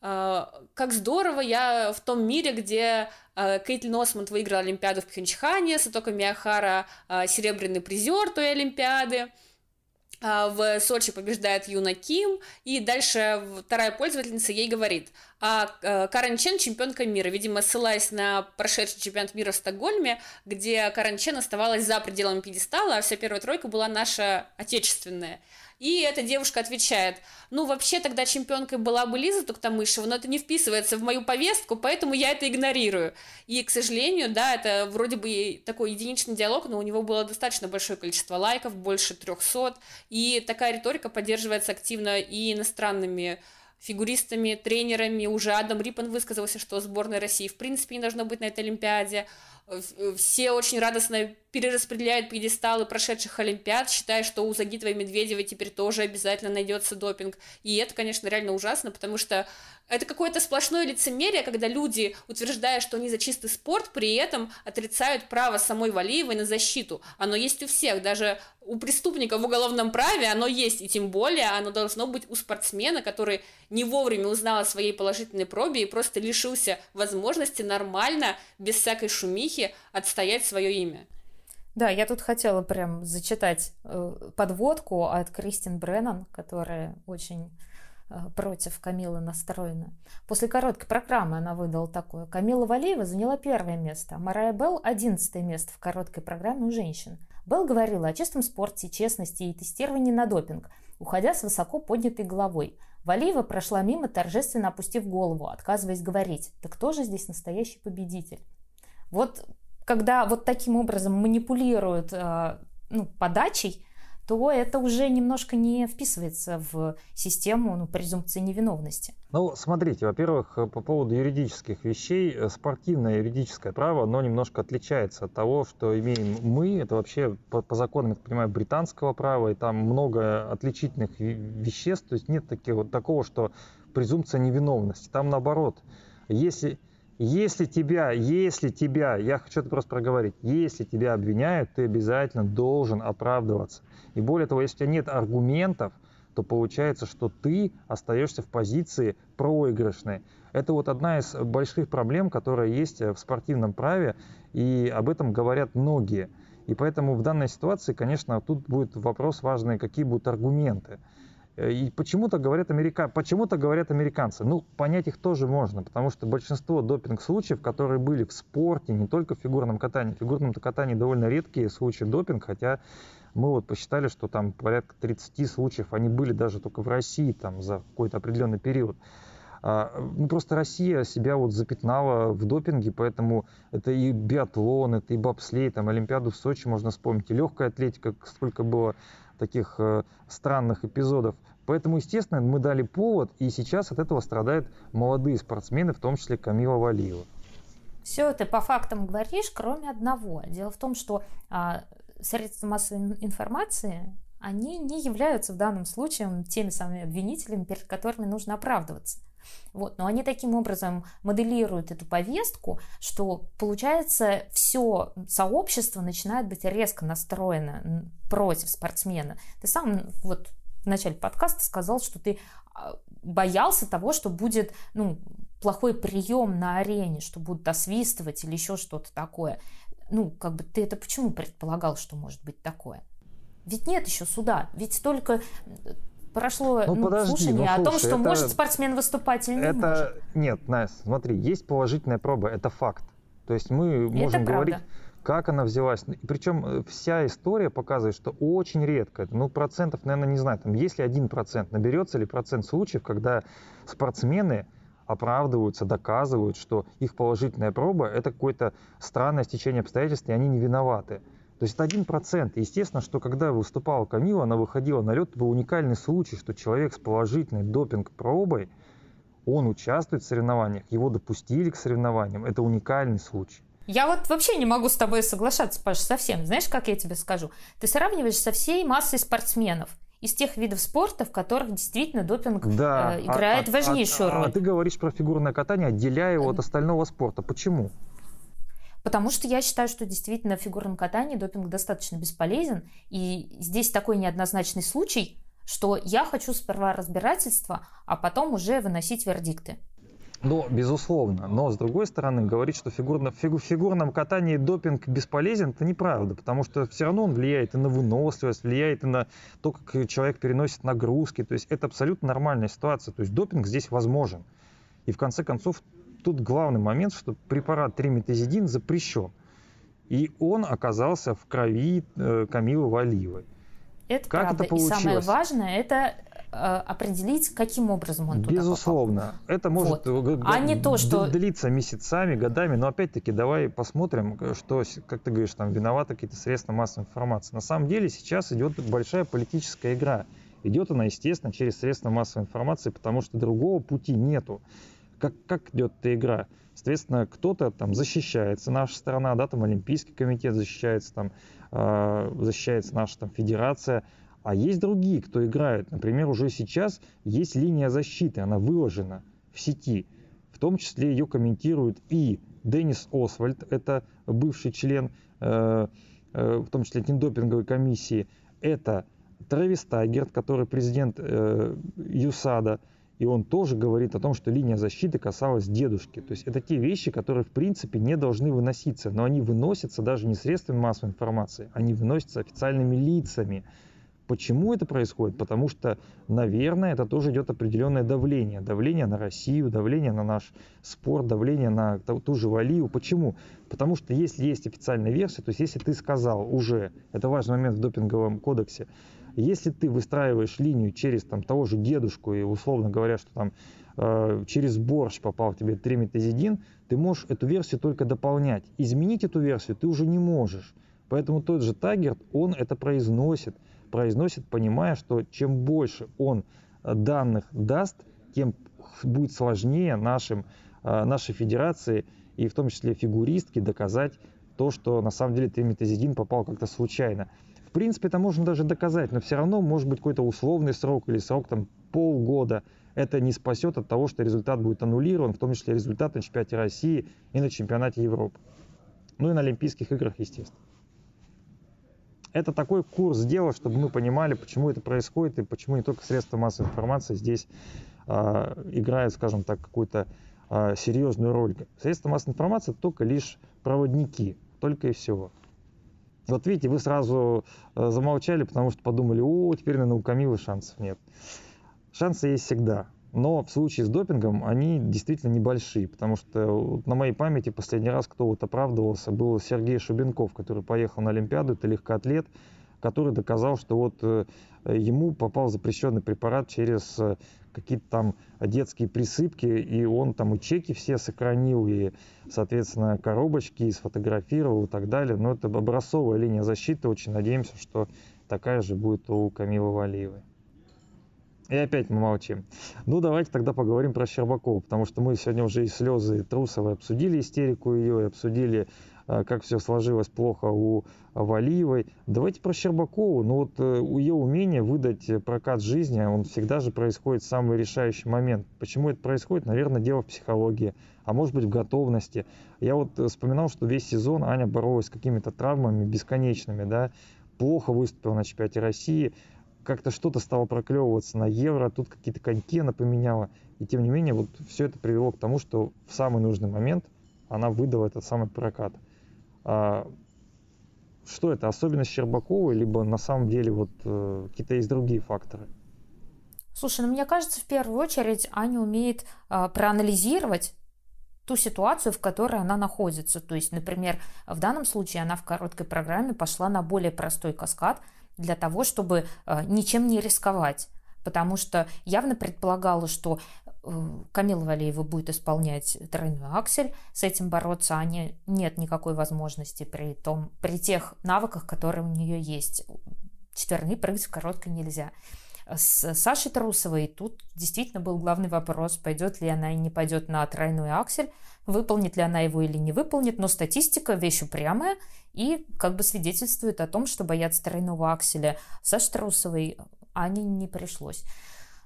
как здорово, я в том мире, где Кейтлин Осмонд выиграла Олимпиаду в Пхенчхане, Сатока Миохара серебряный призер той Олимпиады, в Сочи побеждает Юна Ким, и дальше вторая пользовательница ей говорит: а Карен Чен чемпионка мира, видимо, ссылаясь на прошедший чемпионат мира в Стокгольме, где Карен Чен оставалась за пределами пьедестала, а вся первая тройка была наша отечественная. И эта девушка отвечает: ну, вообще, тогда чемпионкой была бы Лиза Туктамышева, но это не вписывается в мою повестку, поэтому я это игнорирую. И, к сожалению, да, это вроде бы такой единичный диалог, но у него было достаточно большое количество лайков, больше трехсот, и такая риторика поддерживается активно и иностранными фигуристами, тренерами. Уже Адам Риппон высказался, что сборная России в принципе не должно быть на этой Олимпиаде. Все очень радостно перераспределяют пьедесталы прошедших Олимпиад, считая, что у Загитовой и Медведевой теперь тоже обязательно найдется допинг. И это, конечно, реально ужасно, потому что это какое-то сплошное лицемерие, когда люди, утверждая, что они за чистый спорт, при этом отрицают право самой Валиевой на защиту. Оно есть у всех, даже у преступника в уголовном праве оно есть, и тем более оно должно быть у спортсмена, который не вовремя узнал о своей положительной пробе и просто лишился возможности нормально, без всякой шумихи, отстоять свое имя. Да, я тут хотела прям зачитать подводку от Кристин Бреннан, которая очень против Камилы настроена. После короткой программы она выдала такое: Камила Валиева заняла первое место, а Марая Белл одиннадцатое место в короткой программе у женщин. Белл говорила о чистом спорте, честности и тестировании на допинг, уходя с высоко поднятой головой. Валиева прошла мимо, торжественно опустив голову, отказываясь говорить. Так кто же здесь настоящий победитель? Вот когда вот таким образом манипулируют ну, подачей, то это уже немножко не вписывается в систему ну, презумпции невиновности. Ну, смотрите, во-первых, по поводу юридических вещей, спортивное юридическое право, оно немножко отличается от того, что имеем мы. Это вообще по, по законам, я так понимаю, британского права, и там много отличительных веществ, то есть нет таких, вот такого, что презумпция невиновности. Там наоборот, если... Если тебя, если тебя, я хочу это просто проговорить, если тебя обвиняют, ты обязательно должен оправдываться. И более того, если у тебя нет аргументов, то получается, что ты остаешься в позиции проигрышной. Это вот одна из больших проблем, которая есть в спортивном праве, и об этом говорят многие. И поэтому в данной ситуации, конечно, тут будет вопрос важный, какие будут аргументы. И почему-то говорят, америка... почему-то говорят американцы. Ну, понять их тоже можно, потому что большинство допинг-случаев, которые были в спорте, не только в фигурном катании. В фигурном катании довольно редкие случаи допинга, хотя мы вот посчитали, что там порядка тридцати случаев, они были даже только в России там, за какой-то определенный период. Ну, просто Россия себя вот запятнала в допинге, поэтому это и биатлон, это и бобслей, там Олимпиаду в Сочи можно вспомнить, и легкая атлетика, сколько было таких странных эпизодов. Поэтому, естественно, мы дали повод, и сейчас от этого страдают молодые спортсмены, в том числе Камила Валиева. Все ты по фактам говоришь, кроме одного. Дело в том, что а, средства массовой информации, они не являются в данном случае теми самыми обвинителями, перед которыми нужно оправдываться. Вот. Но они таким образом моделируют эту повестку, что получается все сообщество начинает быть резко настроено против спортсмена. Ты сам вот в начале подкаста сказал, что ты боялся того, что будет ну, плохой прием на арене, что будут освистывать или еще что-то такое. Ну, как бы ты это почему предполагал, что может быть такое? Ведь нет еще суда, ведь только... Прошло ну, ну, подожди, слушание ну, слушай, о том, что это, может спортсмен выступать или не это, может. Нет, Настя, смотри, есть положительная проба, это факт. То есть мы это можем правда. Говорить, как она взялась. Причем вся история показывает, что очень редко, ну процентов, наверное, не знаю, там, есть ли один процент, наберется ли процент случаев, когда спортсмены оправдываются, доказывают, что их положительная проба – это какое-то странное стечение обстоятельств, и они не виноваты. То есть это один процент. Естественно, что когда выступала Камила, она выходила на лед, это был уникальный случай, что человек с положительной допинг-пробой, он участвует в соревнованиях, его допустили к соревнованиям. Это уникальный случай. Я вот вообще не могу с тобой соглашаться, Паша, совсем. Знаешь, как я тебе скажу? Ты сравниваешь со всей массой спортсменов. из тех видов спорта, в которых действительно допинг да, э, играет а, важнейшую а, роль. А ты говоришь про фигурное катание, отделяя его от остального спорта. Почему? Потому что я считаю, что действительно в фигурном катании допинг достаточно бесполезен. И здесь такой неоднозначный случай, что я хочу сперва разбирательства, а потом уже выносить вердикты. Ну, безусловно. Но, с другой стороны, говорить, что в фигурно, фигу, фигурном катании допинг бесполезен, это неправда. Потому что все равно он влияет и на выносливость, влияет и на то, как человек переносит нагрузки. То есть это абсолютно нормальная ситуация. То есть допинг здесь возможен. И в конце концов, тут главный момент, что препарат триметазидин запрещен. И он оказался в крови Камилы Валиевой. Это как правда. Это получилось? И самое важное, это определить, каким образом он туда безусловно попал. Это может вот. г- г- а не то, что... длиться месяцами, годами, но опять-таки давай посмотрим, что, как ты говоришь, там виноваты какие-то средства массовой информации. На самом деле сейчас идет большая политическая игра. Идет она, естественно, через средства массовой информации, потому что другого пути нету. Как, как идет эта игра? Соответственно, кто-то там защищается, наша страна, да, там Олимпийский комитет защищается, там э, защищается наша там федерация. А есть другие, кто играет. Например, уже сейчас есть линия защиты, она выложена в сети. В том числе ее комментируют и Деннис Освальд, это бывший член, э, э, в том числе антидопинговой комиссии. Это Трэвис Тайгерт, который президент э, ю сада. И он тоже говорит о том, что линия защиты касалась дедушки. То есть это те вещи, которые в принципе не должны выноситься. Но они выносятся даже не средствами массовой информации, они выносятся официальными лицами. Почему это происходит? Потому что, наверное, это тоже идет определенное давление. Давление на Россию, давление на наш спорт, давление на ту же Валиеву. Почему? Потому что если есть официальная версия, то есть если ты сказал уже, это важный момент в допинговом кодексе, если ты выстраиваешь линию через там, того же дедушку и, условно говоря, что там э, через борщ попал тебе триметазидин, ты можешь эту версию только дополнять. Изменить эту версию ты уже не можешь. Поэтому тот же Тагерт, он это произносит. произносит, понимая, что чем больше он данных даст, тем будет сложнее нашим, нашей федерации и в том числе фигуристке доказать то, что на самом деле триметазидин попал как-то случайно. В принципе, это можно даже доказать, но все равно может быть какой-то условный срок или срок там, полгода. Это не спасет от того, что результат будет аннулирован, в том числе результат на чемпионате России и на чемпионате Европы. Ну и на Олимпийских играх, естественно. Это такой курс дела, чтобы мы понимали, почему это происходит и почему не только средства массовой информации здесь а, играют, скажем так, какую-то а, серьезную роль. Средства массовой информации только лишь проводники, только и всего. Вот видите, вы сразу а, замолчали, потому что подумали, о, теперь, наверное, у Камилы шансов нет. Шансы есть всегда, но в случае с допингом они действительно небольшие, потому что вот, на моей памяти последний раз, кто вот оправдывался, был Сергей Шубенков, который поехал на Олимпиаду, это легкоатлет, который доказал, что вот э, ему попал запрещенный препарат через э, какие-то там детские присыпки, и он там и чеки все сохранил, и, соответственно, коробочки и сфотографировал и так далее. Но это образцовая линия защиты, очень надеемся, что такая же будет у Камилы Валиевой. И опять мы молчим. Ну, давайте тогда поговорим про Щербакову, потому что мы сегодня уже и слезы Трусовой обсудили, истерику ее, и обсудили, как все сложилось плохо у Валиевой. Давайте про Щербакову. Ну, вот ее умение выдать прокат жизни, он всегда же происходит в самый решающий момент. Почему это происходит? Наверное, дело в психологии, а может быть в готовности. Я вот вспоминал, что весь сезон Аня боролась с какими-то травмами бесконечными, да, плохо выступила на чемпионате России, как-то что-то стало проклевываться на Евро, тут какие-то коньки она поменяла. И тем не менее, вот все это привело к тому, что в самый нужный момент она выдала этот самый прокат. А что это, особенность Щербаковой, либо на самом деле вот какие-то есть другие факторы? Слушай, ну мне кажется, в первую очередь Аня умеет а, проанализировать ту ситуацию, в которой она находится. То есть, например, в данном случае она в короткой программе пошла на более простой каскад, для того, чтобы э, ничем не рисковать. Потому что явно предполагала, что э, Камила Валиева будет исполнять тройную аксель, с этим бороться а не, нет никакой возможности при, том, при тех навыках, которые у нее есть. Четверные прыгать в короткой нельзя. С Сашей Трусовой тут действительно был главный вопрос, пойдет ли она и не пойдет на тройную аксель, выполнит ли она его или не выполнит, но статистика вещь упрямая и как бы свидетельствует о том, что бояться тройного акселя Саши Трусовой Ане не пришлось.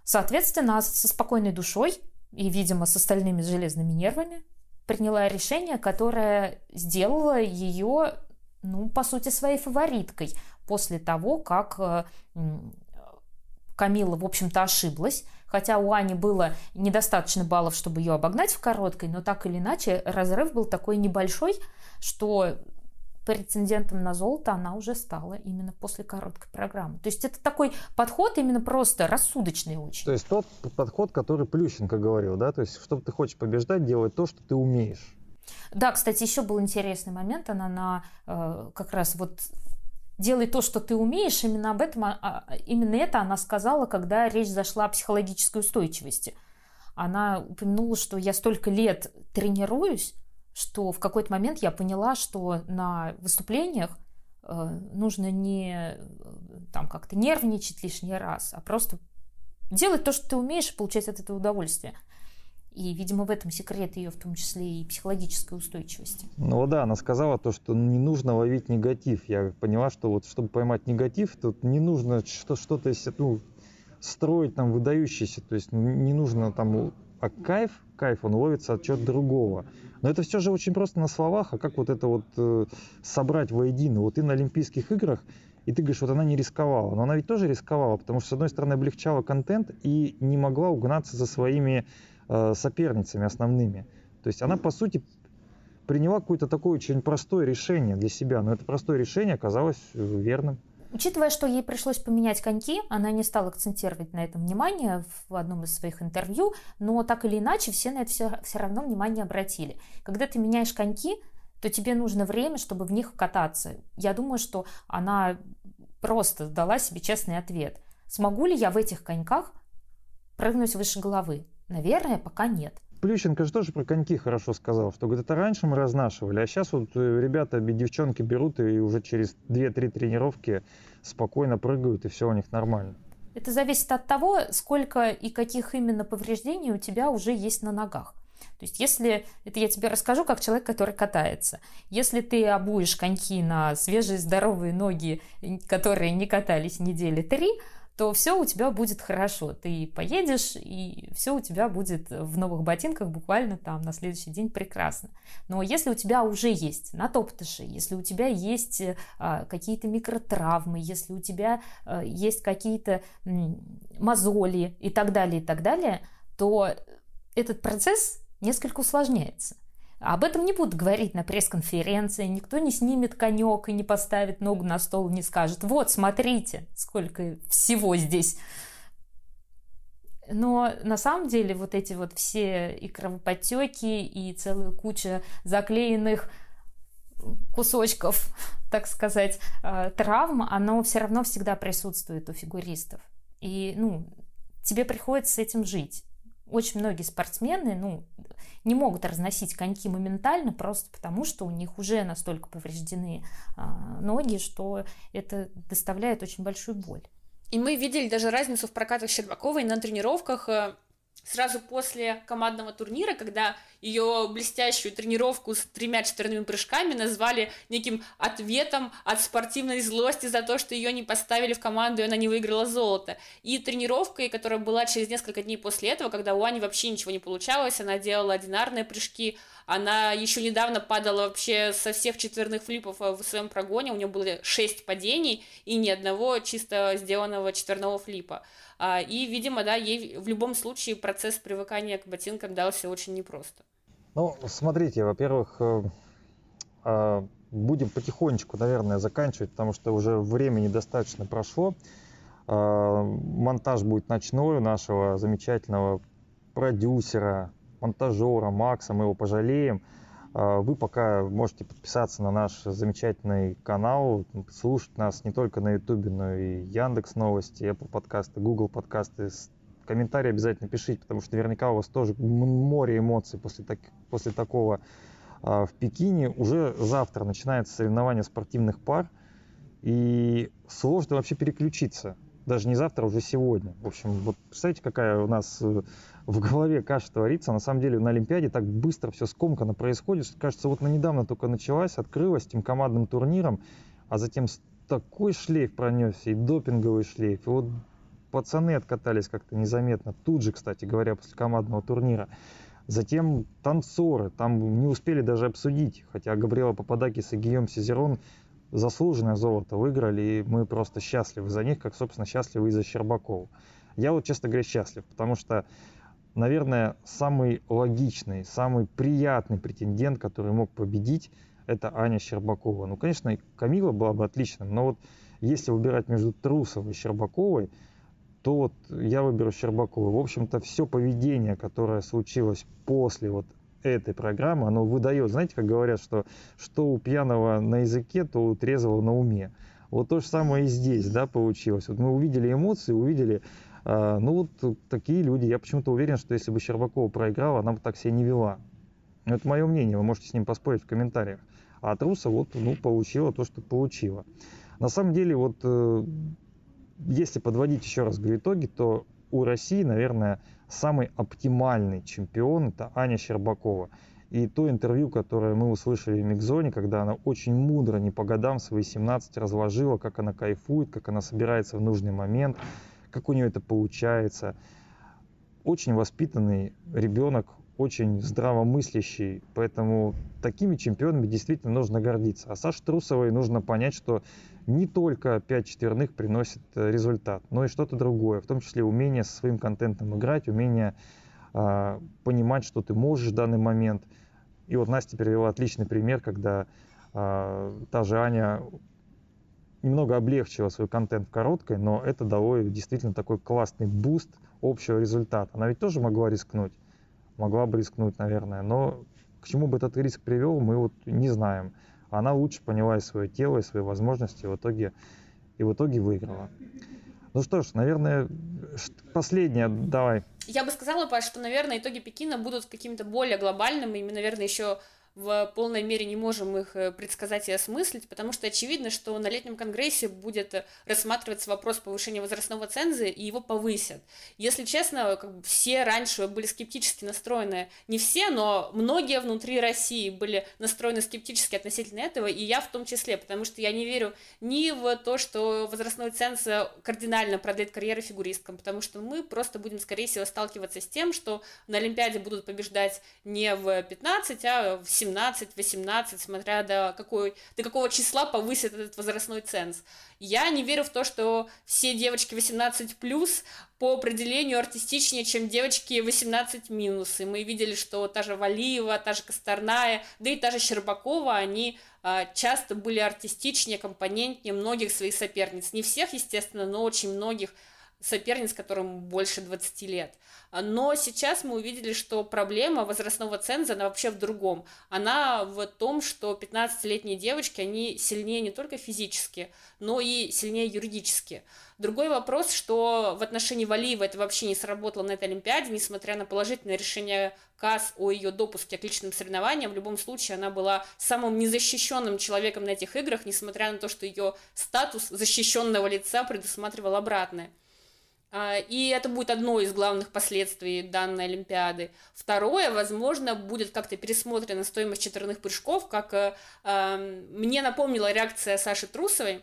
Соответственно, со спокойной душой и, видимо, с остальными железными нервами приняла решение, которое сделало ее, ну, по сути, своей фавориткой после того, как Камила, в общем-то, ошиблась. Хотя у Ани было недостаточно баллов, чтобы ее обогнать в короткой, но так или иначе разрыв был такой небольшой, что претендентом на золото она уже стала именно после короткой программы. То есть это такой подход именно просто рассудочный очень. То есть тот подход, который Плющенко говорил, да? То есть чтобы ты хочешь побеждать, делай то, что ты умеешь. Да, кстати, еще был интересный момент. Она на э, как раз вот «делай то, что ты умеешь», именно об этом, именно это она сказала, когда речь зашла о психологической устойчивости. Она упомянула, что я столько лет тренируюсь, что в какой-то момент я поняла, что на выступлениях нужно не там как-то нервничать лишний раз, а просто делать то, что ты умеешь, и получать от этого удовольствие. И, видимо, в этом секрет ее, в том числе, и психологической устойчивости. Ну да, она сказала то, что не нужно ловить негатив. Я поняла, что вот чтобы поймать негатив, тут не нужно что-то ну, строить там выдающееся. То есть не нужно там... А кайф, кайф, он ловится от чего-то другого. Но это все же очень просто на словах. А как вот это вот э, собрать воедино? Вот ты на Олимпийских играх, и ты говоришь, вот она не рисковала. Но она ведь тоже рисковала, потому что, с одной стороны, облегчала контент и не могла угнаться за своими соперницами основными. То есть она, по сути, приняла какое-то такое очень простое решение для себя, но это простое решение оказалось верным. Учитывая, что ей пришлось поменять коньки, она не стала акцентировать на этом внимание в одном из своих интервью, но так или иначе все на это все, все равно внимание обратили. Когда ты меняешь коньки, то тебе нужно время, чтобы в них кататься. Я думаю, что она просто дала себе честный ответ. Смогу ли я в этих коньках прыгнуть выше головы? Наверное, пока нет. Плющенко же тоже про коньки хорошо сказал, что говорит, это раньше мы разнашивали, а сейчас вот ребята, девчонки берут и уже через две-три тренировки спокойно прыгают, и все у них нормально. Это зависит от того, сколько и каких именно повреждений у тебя уже есть на ногах. То есть если, это я тебе расскажу как человек, который катается, если ты обуешь коньки на свежие здоровые ноги, которые не катались недели три, то все у тебя будет хорошо. Ты поедешь, и все у тебя будет в новых ботинках буквально там на следующий день прекрасно. Но если у тебя уже есть натоптыши, если у тебя есть а, какие-то микротравмы, если у тебя а, есть какие-то м, мозоли и так далее, и так далее, то этот процесс несколько усложняется. Об этом не будут говорить на пресс-конференции, никто не снимет конек и не поставит ногу на стол, не скажет: вот, смотрите, сколько всего здесь. Но на самом деле вот эти вот все и кровоподтеки, и целая куча заклеенных кусочков, так сказать, травм, оно все равно всегда присутствует у фигуристов. И, ну, тебе приходится с этим жить. Очень многие спортсмены, ну, не могут разносить коньки моментально просто потому, что у них уже настолько повреждены а, ноги, что это доставляет очень большую боль. И мы видели даже разницу в прокатах Щербаковой на тренировках сразу после командного турнира, когда ее блестящую тренировку с тремя четверными прыжками назвали неким ответом от спортивной злости за то, что ее не поставили в команду, и она не выиграла золото. И тренировкой, которая была через несколько дней после этого, когда у Ани вообще ничего не получалось, она делала одинарные прыжки, она еще недавно падала вообще со всех четверных флипов в своем прогоне, у нее было шесть падений и ни одного чисто сделанного четверного флипа. И, видимо, да, ей в любом случае процесс привыкания к ботинкам дался очень непросто. Ну, смотрите, во-первых, будем потихонечку, наверное, заканчивать, потому что уже времени достаточно прошло. Монтаж будет ночной у нашего замечательного продюсера, монтажера Макса, мы его пожалеем. Вы пока можете подписаться на наш замечательный канал, слушать нас не только на Ютубе, но и Яндекс.Новости, Apple подкасты, Google подкасты. Комментарии обязательно пишите, потому что наверняка у вас тоже море эмоций после, так, после такого в Пекине. Уже завтра начинается соревнование спортивных пар, и сложно вообще переключиться. Даже не завтра, уже сегодня. В общем, вот представляете, какая у нас в голове каша творится. На самом деле на Олимпиаде так быстро все скомканно происходит, что, кажется, вот она недавно только началась, открылась этим командным турниром, а затем такой шлейф пронесся, и допинговый шлейф, и вот пацаны откатались как-то незаметно, тут же, кстати говоря, после командного турнира. Затем танцоры, там не успели даже обсудить, хотя Габриэла Пападакис и Гийом Сизерон заслуженное золото выиграли, и мы просто счастливы за них, как, собственно, счастливы и за Щербакову. Я вот, честно говоря, счастлив, потому что, наверное, самый логичный, самый приятный претендент, который мог победить, это Аня Щербакова. Ну, конечно, и Камила была бы отличным, но вот если выбирать между Трусовой и Щербаковой, то вот я выберу Щербакову. В общем-то, все поведение, которое случилось после вот этой программы, оно выдает. Знаете, как говорят, что что у пьяного на языке, то у трезвого на уме. Вот то же самое и здесь, да, получилось. Вот мы увидели эмоции, увидели, э, ну, вот такие люди. Я почему-то уверен, что если бы Щербакова проиграла, она бы так себя не вела. Это мое мнение, вы можете с ним поспорить в комментариях. А Труса вот, ну, получила то, что получила. На самом деле, вот, э, если подводить еще раз говорю, итоги, то у России, наверное, самый оптимальный чемпион – это Аня Щербакова. И то интервью, которое мы услышали в Мигзоне, когда она очень мудро, не по годам, свои семнадцать разложила, как она кайфует, как она собирается в нужный момент, как у нее это получается. Очень воспитанный ребенок, очень здравомыслящий, поэтому такими чемпионами действительно нужно гордиться. А Саше Трусовой нужно понять, что не только пять четверных приносит результат, но и что-то другое, в том числе умение со своим контентом играть, умение э, понимать, что ты можешь в данный момент. И вот Настя привела отличный пример, когда э, та же Аня немного облегчила свой контент в короткой, но это дало ей действительно такой классный буст общего результата. Она ведь тоже могла рискнуть. Могла бы рискнуть, наверное, но к чему бы этот риск привел, мы вот не знаем. Она лучше поняла и свое тело, и свои возможности, и в итоге, и в итоге выиграла. Ну что ж, наверное, последнее давай. Я бы сказала, Паш, что, наверное, итоги Пекина будут какими-то более глобальными, и мы, наверное, еще в полной мере не можем их предсказать и осмыслить, потому что очевидно, что на летнем конгрессе будет рассматриваться вопрос повышения возрастного ценза, и его повысят. Если честно, как бы все раньше были скептически настроены, не все, но многие внутри России были настроены скептически относительно этого, и я в том числе, потому что я не верю ни в то, что возрастной ценз кардинально продлит карьеру фигуристкам, потому что мы просто будем, скорее всего, сталкиваться с тем, что на Олимпиаде будут побеждать не в пятнадцать, а в семнадцать, восемнадцать, смотря до, какой, до какого числа повысит этот возрастной ценз. Я не верю в то, что все девочки восемнадцать плюс по определению артистичнее, чем девочки восемнадцать минус. И мы видели, что та же Валиева, та же Косторная, да и та же Щербакова, они а, часто были артистичнее, компонентнее многих своих соперниц. Не всех, естественно, но очень многих соперниц, которым больше двадцати лет. Но сейчас мы увидели, что проблема возрастного ценза, она вообще в другом. Она в том, что пятнадцатилетние девочки, они сильнее не только физически, но и сильнее юридически. Другой вопрос, что в отношении Валиева это вообще не сработало на этой Олимпиаде, несмотря на положительное решение КАС о ее допуске к личным соревнованиям. В любом случае, она была самым незащищенным человеком на этих играх, несмотря на то, что ее статус защищенного лица предусматривал обратное. И это будет одно из главных последствий данной Олимпиады. Второе, возможно, будет как-то пересмотрена стоимость четверных прыжков, как э, мне напомнила реакция Саши Трусовой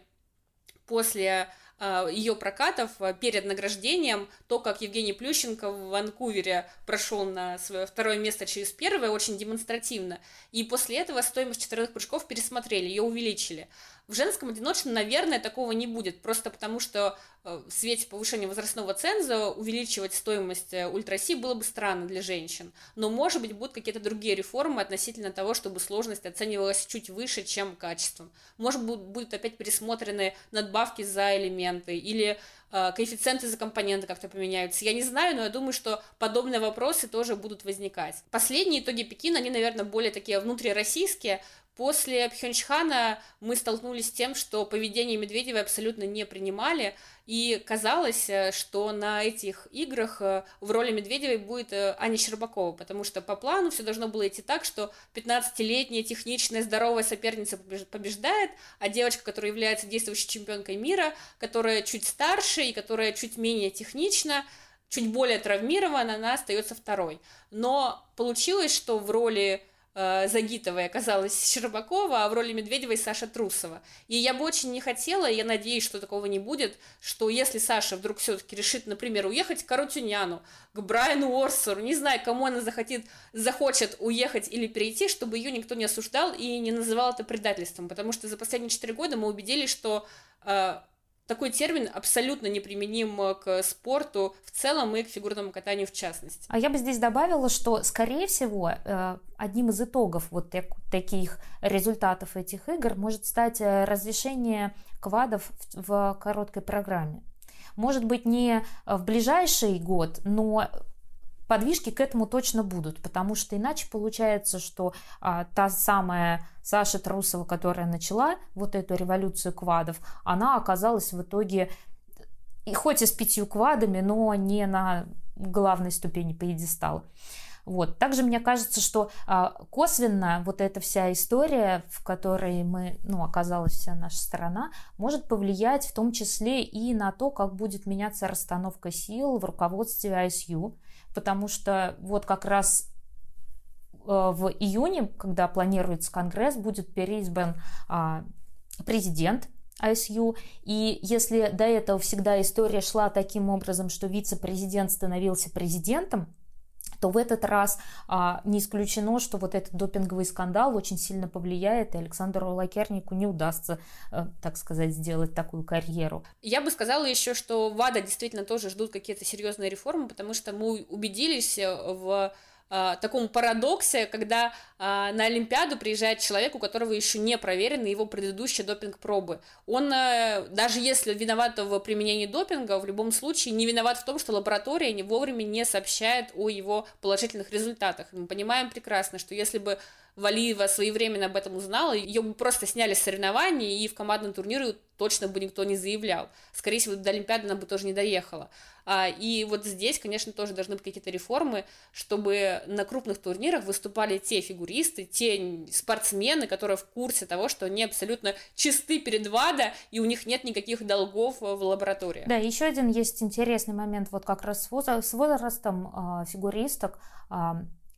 после э, ее прокатов перед награждением, то, как Евгений Плющенко в Ванкувере прошел на свое второе место через первое, очень демонстративно. И после этого стоимость четверных прыжков пересмотрели, ее увеличили. В женском одиночном, наверное, такого не будет, просто потому что в свете повышения возрастного ценза увеличивать стоимость ультра-си было бы странно для женщин. Но, может быть, будут какие-то другие реформы относительно того, чтобы сложность оценивалась чуть выше, чем качеством. Может быть, будут опять пересмотрены надбавки за элементы или э, коэффициенты за компоненты как-то поменяются. Я не знаю, но я думаю, что подобные вопросы тоже будут возникать. Последние итоги Пекина, они, наверное, более такие внутрироссийские. После Пхенчхана мы столкнулись с тем, что поведение Медведевой абсолютно не принимали, и казалось, что на этих играх в роли Медведевой будет Аня Щербакова, потому что по плану все должно было идти так, что пятнадцатилетняя техничная здоровая соперница побеждает, а девочка, которая является действующей чемпионкой мира, которая чуть старше и которая чуть менее технична, чуть более травмирована, она остается второй. Но получилось, что в роли Загитовой оказалась Щербакова, а в роли Медведевой Саша Трусова. И я бы очень не хотела, я надеюсь, что такого не будет, что если Саша вдруг все-таки решит, например, уехать к Арутюняну, к Брайану Орсеру, не знаю, кому она захотит, захочет уехать или перейти, чтобы ее никто не осуждал и не называл это предательством. Потому что за последние четыре года мы убедились, что э, такой термин абсолютно неприменим к спорту в целом и к фигурному катанию в частности. А я бы здесь добавила, что, скорее всего, одним из итогов вот таких результатов этих игр может стать разрешение квадов в короткой программе. Может быть, не в ближайший год, но подвижки к этому точно будут, потому что иначе получается, что та самая Саша Трусова, которая начала вот эту революцию квадов, она оказалась в итоге, и хоть и с пятью квадами, но не на главной ступени пьедестала. Вот. Также мне кажется, что косвенно вот эта вся история, в которой мы, ну, оказалась вся наша страна, может повлиять в том числе и на то, как будет меняться расстановка сил в руководстве ай эс ю, потому что вот как раз в июне, когда планируется конгресс, будет переизбран президент ай эс ю, и если до этого всегда история шла таким образом, что вице-президент становился президентом, то в этот раз а, не исключено, что вот этот допинговый скандал очень сильно повлияет, и Александру Лакернику не удастся, а, так сказать, сделать такую карьеру. Я бы сказала еще, что ВАДА действительно тоже ждут какие-то серьезные реформы, потому что мы убедились в а, таком парадоксе, когда а, на Олимпиаду приезжает человек, у которого еще не проверены его предыдущие допинг-пробы. Он, а, даже если виноват в применении допинга, в любом случае не виноват в том, что лаборатория не вовремя не сообщает о его положительных результатах. Мы понимаем прекрасно, что если бы Валиева своевременно об этом узнала, ее бы просто сняли с соревнований, и в командном турнире точно бы никто не заявлял. Скорее всего, до Олимпиады она бы тоже не доехала. И вот здесь, конечно, тоже должны быть какие-то реформы, чтобы на крупных турнирах выступали те фигуристы, те спортсмены, которые в курсе того, что они абсолютно чисты перед ВАДА, и у них нет никаких долгов в лаборатории. Да, еще один есть интересный момент, вот как раз с возрастом фигуристок.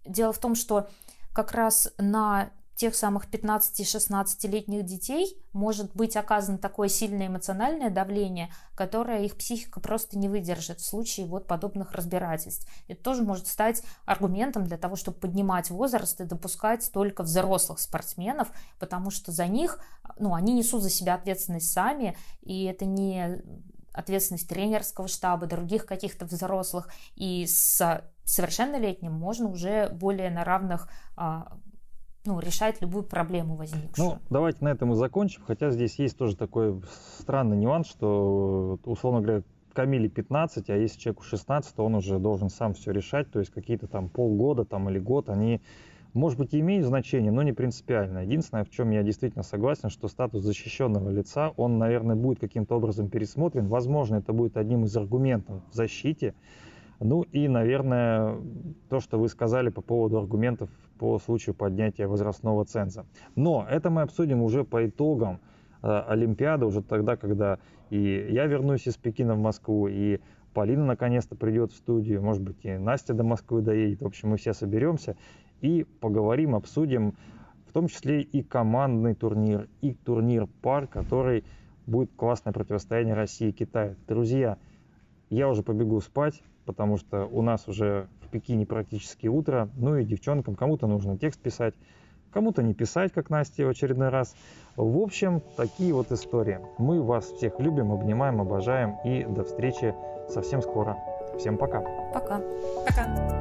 Дело в том, что как раз на тех самых пятнадцати-шестнадцатилетних детей может быть оказано такое сильное эмоциональное давление, которое их психика просто не выдержит в случае вот подобных разбирательств. Это тоже может стать аргументом для того, чтобы поднимать возраст и допускать только взрослых спортсменов, потому что за них, ну, они несут за себя ответственность сами, и это не ответственность тренерского штаба, других каких-то взрослых, и с совершеннолетним можно уже более на равных ну, решать любую проблему возникшую. Ну, давайте на этом и закончим, хотя здесь есть тоже такой странный нюанс, что, условно говоря, Камиле пятнадцать, а если человеку шестнадцать, то он уже должен сам все решать, то есть какие-то там полгода там, или год, они, может быть, и имеют значение, но не принципиально. Единственное, в чем я действительно согласен, что статус защищенного лица, он, наверное, будет каким-то образом пересмотрен, возможно, это будет одним из аргументов в защите. Ну и, наверное, то, что вы сказали по поводу аргументов по случаю поднятия возрастного ценза. Но это мы обсудим уже по итогам э, Олимпиады, уже тогда, когда и я вернусь из Пекина в Москву, и Полина наконец-то придет в студию, может быть, и Настя до Москвы доедет. В общем, мы все соберемся и поговорим, обсудим, в том числе и командный турнир, и турнир пар, который будет классное противостояние России и Китая. Друзья, я уже побегу спать, потому что у нас уже в Пекине практически утро, ну и девчонкам кому-то нужно текст писать, кому-то не писать, как Настя в очередной раз. В общем, такие вот истории. Мы вас всех любим, обнимаем, обожаем, и до встречи совсем скоро. Всем пока. Пока. Пока.